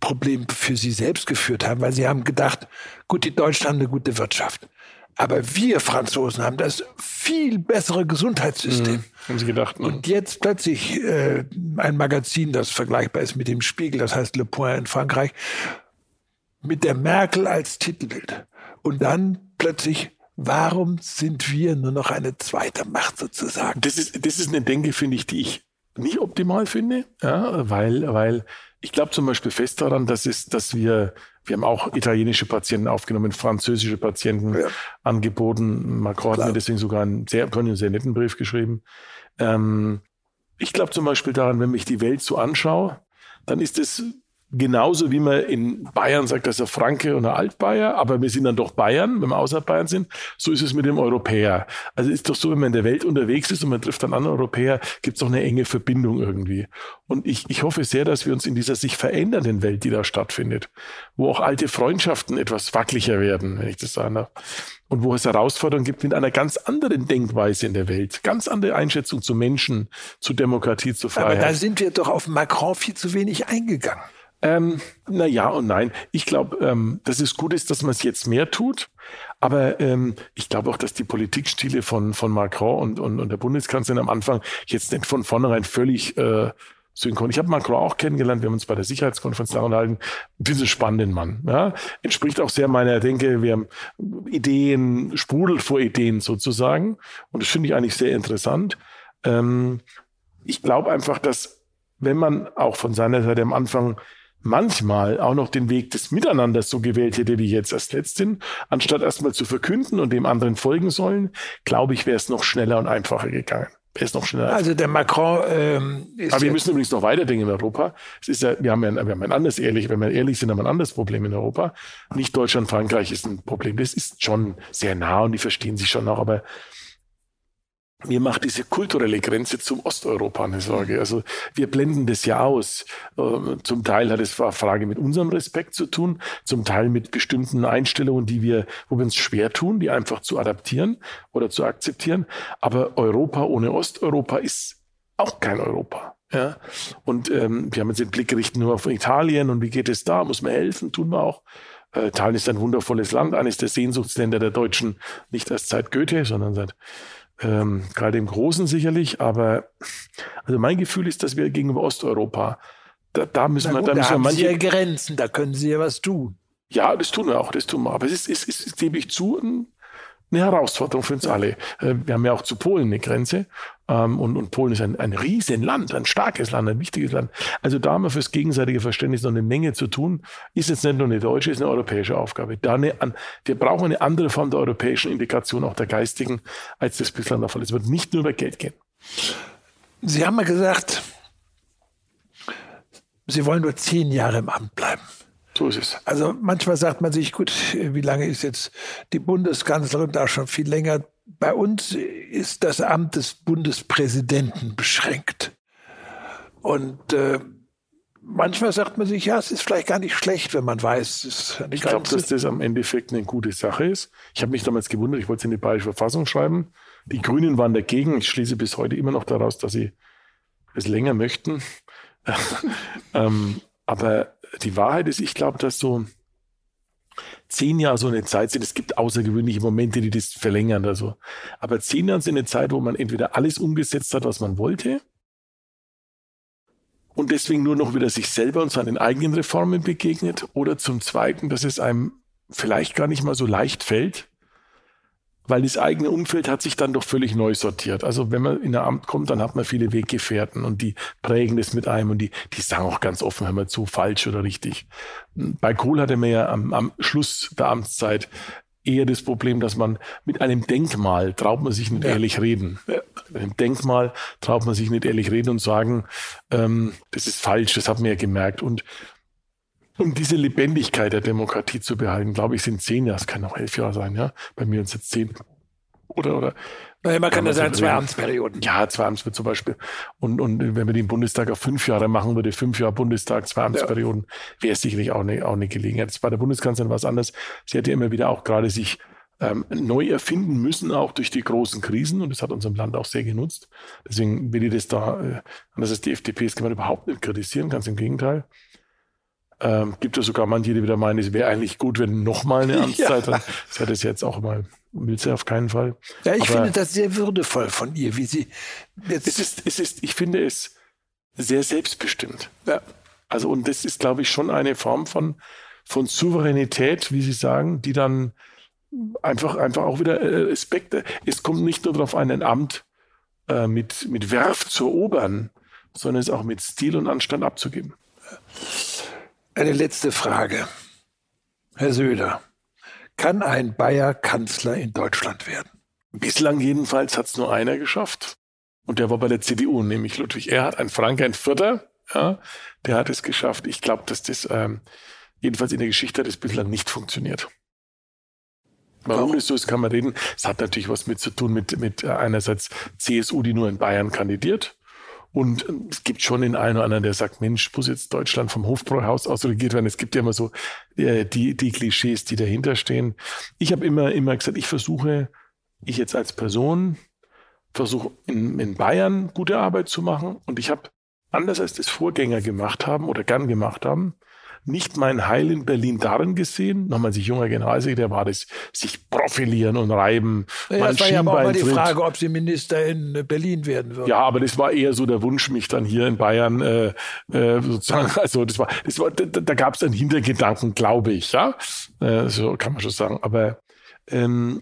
Problem für sie selbst geführt haben, weil sie haben gedacht, gut, die Deutschen haben eine gute Wirtschaft. Aber wir Franzosen haben das viel bessere Gesundheitssystem. Haben sie gedacht, ne? Und jetzt plötzlich ein Magazin, das vergleichbar ist mit dem Spiegel, das heißt Le Point in Frankreich, mit der Merkel als Titelbild. Und dann plötzlich, warum sind wir nur noch eine zweite Macht sozusagen? Das ist eine Denke, finde ich, die ich nicht optimal finde, ja, weil ich glaube zum Beispiel fest daran, wir haben auch italienische Patienten aufgenommen, französische Patienten angeboten. Macron hat mir deswegen sogar einen sehr netten Brief geschrieben. Ich glaube zum Beispiel daran, wenn ich die Welt so anschaue, dann ist es genauso, wie man in Bayern sagt, das ist ein Franke und ein Altbayer, aber wir sind dann doch Bayern, wenn wir außerhalb Bayern sind. So ist es mit dem Europäer. Also ist doch so, wenn man in der Welt unterwegs ist und man trifft dann andere Europäer, gibt es doch eine enge Verbindung irgendwie. Und ich hoffe sehr, dass wir uns in dieser sich verändernden Welt, die da stattfindet, wo auch alte Freundschaften etwas wackeliger werden, wenn ich das sagen darf, und wo es Herausforderungen gibt mit einer ganz anderen Denkweise in der Welt, ganz andere Einschätzung zu Menschen, zu Demokratie, zu Freiheit. Aber da sind wir doch auf Macron viel zu wenig eingegangen. Na ja und nein. Ich glaube, dass es gut ist, dass man es jetzt mehr tut. Aber ich glaube auch, dass die Politikstile von Macron und der Bundeskanzlerin am Anfang jetzt nicht von vornherein völlig synchron. Ich habe Macron auch kennengelernt. Wir haben uns bei der Sicherheitskonferenz da unterhalten. Diesen spannenden Mann. Ja? Entspricht auch sehr meiner Denke. Wir haben Ideen, sprudelt vor Ideen sozusagen. Und das finde ich eigentlich sehr interessant. Ich glaube einfach, dass wenn man auch von seiner Seite am Anfang manchmal auch noch den Weg des Miteinanders so gewählt hätte, wie jetzt als Letzten, anstatt erstmal zu verkünden und dem anderen folgen sollen, glaube ich, wäre es noch schneller und einfacher gegangen. Also der Macron ist. Aber wir müssen übrigens noch weiterdenken in Europa. Es ist ja, wenn wir ehrlich sind, haben wir ein anderes Problem in Europa. Nicht Deutschland, Frankreich ist ein Problem. Das ist schon sehr nah und die verstehen sich schon auch, aber mir macht diese kulturelle Grenze zum Osteuropa eine Sorge. Also wir blenden das ja aus. Zum Teil hat es eine Frage mit unserem Respekt zu tun, zum Teil mit bestimmten Einstellungen, wo wir uns schwer tun, die einfach zu adaptieren oder zu akzeptieren. Aber Europa ohne Osteuropa ist auch kein Europa. Ja? Und wir haben jetzt den Blick gerichtet nur auf Italien und wie geht es da? Muss man helfen? Tun wir auch. Italien ist ein wundervolles Land, eines der Sehnsuchtsländer der Deutschen, nicht erst seit Goethe, sondern seit gerade im Großen sicherlich, aber also mein Gefühl ist, dass wir gegenüber Osteuropa, da müssen wir manche Grenzen, da können sie ja was tun. Ja, das tun wir. Aber es ist gebe ich zu, eine Herausforderung für uns alle. Wir haben ja auch zu Polen eine Grenze und Polen ist ein Riesenland, ein starkes Land, ein wichtiges Land. Also da haben wir fürs gegenseitige Verständnis noch eine Menge zu tun. Ist jetzt nicht nur eine deutsche, ist eine europäische Aufgabe. Wir brauchen eine andere Form der europäischen Integration, auch der geistigen, als das bislang der Fall ist. Es wird nicht nur über Geld gehen. Sie haben mal gesagt, Sie wollen nur 10 Jahre im Amt bleiben. So ist es. Also manchmal sagt man sich, gut, wie lange ist jetzt die Bundeskanzlerin da schon viel länger? Bei uns ist das Amt des Bundespräsidenten beschränkt. Und manchmal sagt man sich, ja, es ist vielleicht gar nicht schlecht, wenn man weiß, ich glaube, dass das am Endeffekt eine gute Sache ist. Ich habe mich damals gewundert, ich wollte es in die Bayerische Verfassung schreiben. Die Grünen waren dagegen. Ich schließe bis heute immer noch daraus, dass sie es länger möchten. Aber die Wahrheit ist, ich glaube, dass so 10 Jahre so eine Zeit sind. Es gibt außergewöhnliche Momente, die das verlängern oder so. Aber 10 Jahre sind eine Zeit, wo man entweder alles umgesetzt hat, was man wollte, und deswegen nur noch wieder sich selber und seinen eigenen Reformen begegnet, oder zum Zweiten, dass es einem vielleicht gar nicht mal so leicht fällt, weil das eigene Umfeld hat sich dann doch völlig neu sortiert. Also wenn man in ein Amt kommt, dann hat man viele Weggefährten und die prägen das mit einem und die sagen auch ganz offen, hör mal zu, falsch oder richtig. Bei Kohl hatte man ja am Schluss der Amtszeit eher das Problem, dass man mit einem Denkmal traut man sich nicht ehrlich reden. Mit einem Denkmal traut man sich nicht ehrlich reden und sagen, das ist falsch, das hat man ja gemerkt. Und um diese Lebendigkeit der Demokratie zu behalten, glaube ich, sind 10 Jahre, es können auch 11 Jahre sein, ja. Bei mir sind es jetzt 10. Oder. Naja, man kann das sagen, 2 Amtsperioden. Ja, 2 Amtsperioden zum Beispiel. Und wenn wir den Bundestag auf 5 Jahre machen würde, 5 Jahre Bundestag, 2 Amtsperioden, wäre es sicherlich auch eine Gelegenheit. Bei der Bundeskanzlerin war es anders. Sie hat ja immer wieder auch gerade sich neu erfinden müssen, auch durch die großen Krisen. Und das hat unserem Land auch sehr genutzt. Deswegen will ich das da, und das ist die FDP, das kann man überhaupt nicht kritisieren, ganz im Gegenteil. Gibt es sogar manche, die wieder meinen, es wäre eigentlich gut, wenn nochmal eine Amtszeit hat. Das hat es jetzt auch mal, will sie auf keinen Fall. Ja, ich finde das sehr würdevoll von ihr, wie sie jetzt. Ich finde es sehr selbstbestimmt. Ja. Also, und das ist, glaube ich, schon eine Form von Souveränität, wie Sie sagen, die dann einfach auch wieder Respekt. Es kommt nicht nur darauf an, ein Amt mit Werf zu erobern, sondern es auch mit Stil und Anstand abzugeben. Eine letzte Frage. Herr Söder, kann ein Bayer Kanzler in Deutschland werden? Bislang jedenfalls hat es nur einer geschafft. Und der war bei der CDU, nämlich Ludwig Erhard, ein Franke, ein Vierter. Ja, der hat es geschafft. Ich glaube, dass das jedenfalls in der Geschichte hat es bislang nicht funktioniert. Warum ist so, das kann man reden. Es hat natürlich was mit zu tun mit einerseits CSU, die nur in Bayern kandidiert. Und es gibt schon den einen oder anderen, der sagt, Mensch, muss jetzt Deutschland vom Hofbräuhaus aus regiert werden. Es gibt ja immer so die Klischees, die dahinter stehen. Ich habe immer gesagt, ich jetzt als Person versuche in Bayern gute Arbeit zu machen. Und ich habe, anders als das Vorgänger gemacht haben oder gern gemacht haben, nicht mein Heil in Berlin darin gesehen, nochmal sich junger Generalsekretär war das, sich profilieren und reiben. Ja, das war ja auch mal die Frage, ob Sie Minister in Berlin werden würden. Ja, aber das war eher so der Wunsch, mich dann hier in Bayern sozusagen, also das war da gab es einen Hintergedanken, glaube ich, ja. So kann man schon sagen. Aber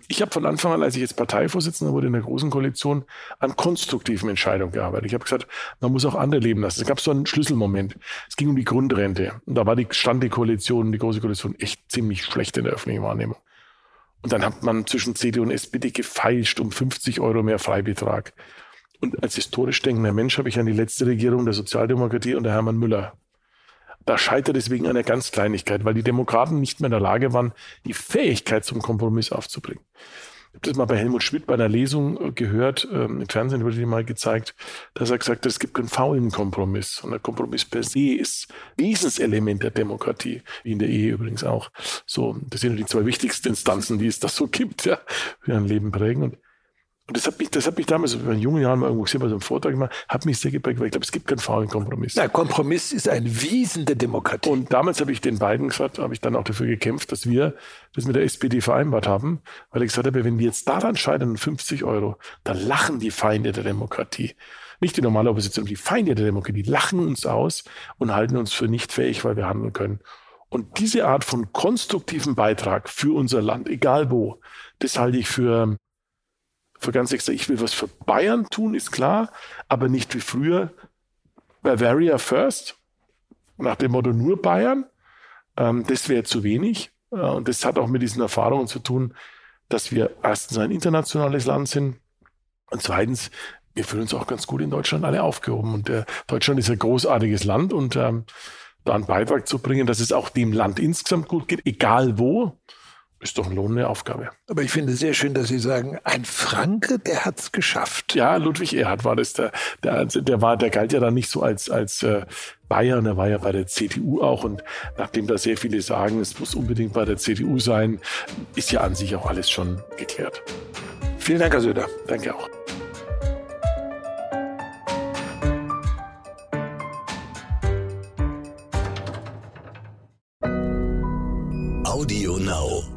ich habe von Anfang an, als ich jetzt Parteivorsitzender wurde in der Großen Koalition, an konstruktiven Entscheidungen gearbeitet. Ich habe gesagt, man muss auch andere leben lassen. Es gab so einen Schlüsselmoment. Es ging um die Grundrente. Und da stand die Koalition, die Große Koalition, echt ziemlich schlecht in der öffentlichen Wahrnehmung. Und dann hat man zwischen CDU und SPD gefeilscht um 50 € mehr Freibetrag. Und als historisch denkender Mensch habe ich an die letzte Regierung der Sozialdemokratie unter Hermann Müller. Da scheitert es wegen einer ganz Kleinigkeit, weil die Demokraten nicht mehr in der Lage waren, die Fähigkeit zum Kompromiss aufzubringen. Ich habe das mal bei Helmut Schmidt bei einer Lesung gehört, im Fernsehen wurde die mal gezeigt, dass er gesagt hat, es gibt keinen faulen Kompromiss. Und der Kompromiss per se ist Wesenselement der Demokratie, wie in der Ehe übrigens auch. So, das sind die zwei wichtigsten Instanzen, die es da so gibt, ja, für ein Leben prägen. Und das hat mich damals in jungen Jahren mal irgendwo gesehen, bei so einem Vortrag gemacht, hat mich sehr geprägt, weil ich glaube, es gibt keinen faulen Kompromiss. Nein, Kompromiss ist ein Wesen der Demokratie. Und damals habe ich den beiden gesagt, habe ich dann auch dafür gekämpft, dass wir das mit der SPD vereinbart haben, weil ich gesagt habe, wenn wir jetzt daran scheitern, 50 €, dann lachen die Feinde der Demokratie. Nicht die normale Opposition, die Feinde der Demokratie, die lachen uns aus und halten uns für nicht fähig, weil wir handeln können. Und diese Art von konstruktiven Beitrag für unser Land, egal wo, das halte ich für ganz extra, ich will was für Bayern tun, ist klar, aber nicht wie früher Bavaria first, nach dem Motto nur Bayern. Das wäre zu wenig. Und das hat auch mit diesen Erfahrungen zu tun, dass wir erstens ein internationales Land sind und zweitens, wir fühlen uns auch ganz gut in Deutschland alle aufgehoben. Und Deutschland ist ein großartiges Land und da einen Beitrag zu bringen, dass es auch dem Land insgesamt gut geht, egal wo, ist doch eine lohnende Aufgabe. Aber ich finde sehr schön, dass Sie sagen, ein Franke, der hat es geschafft. Ja, Ludwig Erhard war das. Der galt ja dann nicht so als Bayer, der war ja bei der CDU auch. Und nachdem da sehr viele sagen, es muss unbedingt bei der CDU sein, ist ja an sich auch alles schon geklärt. Vielen Dank, Herr Söder. Danke auch. Audio Now.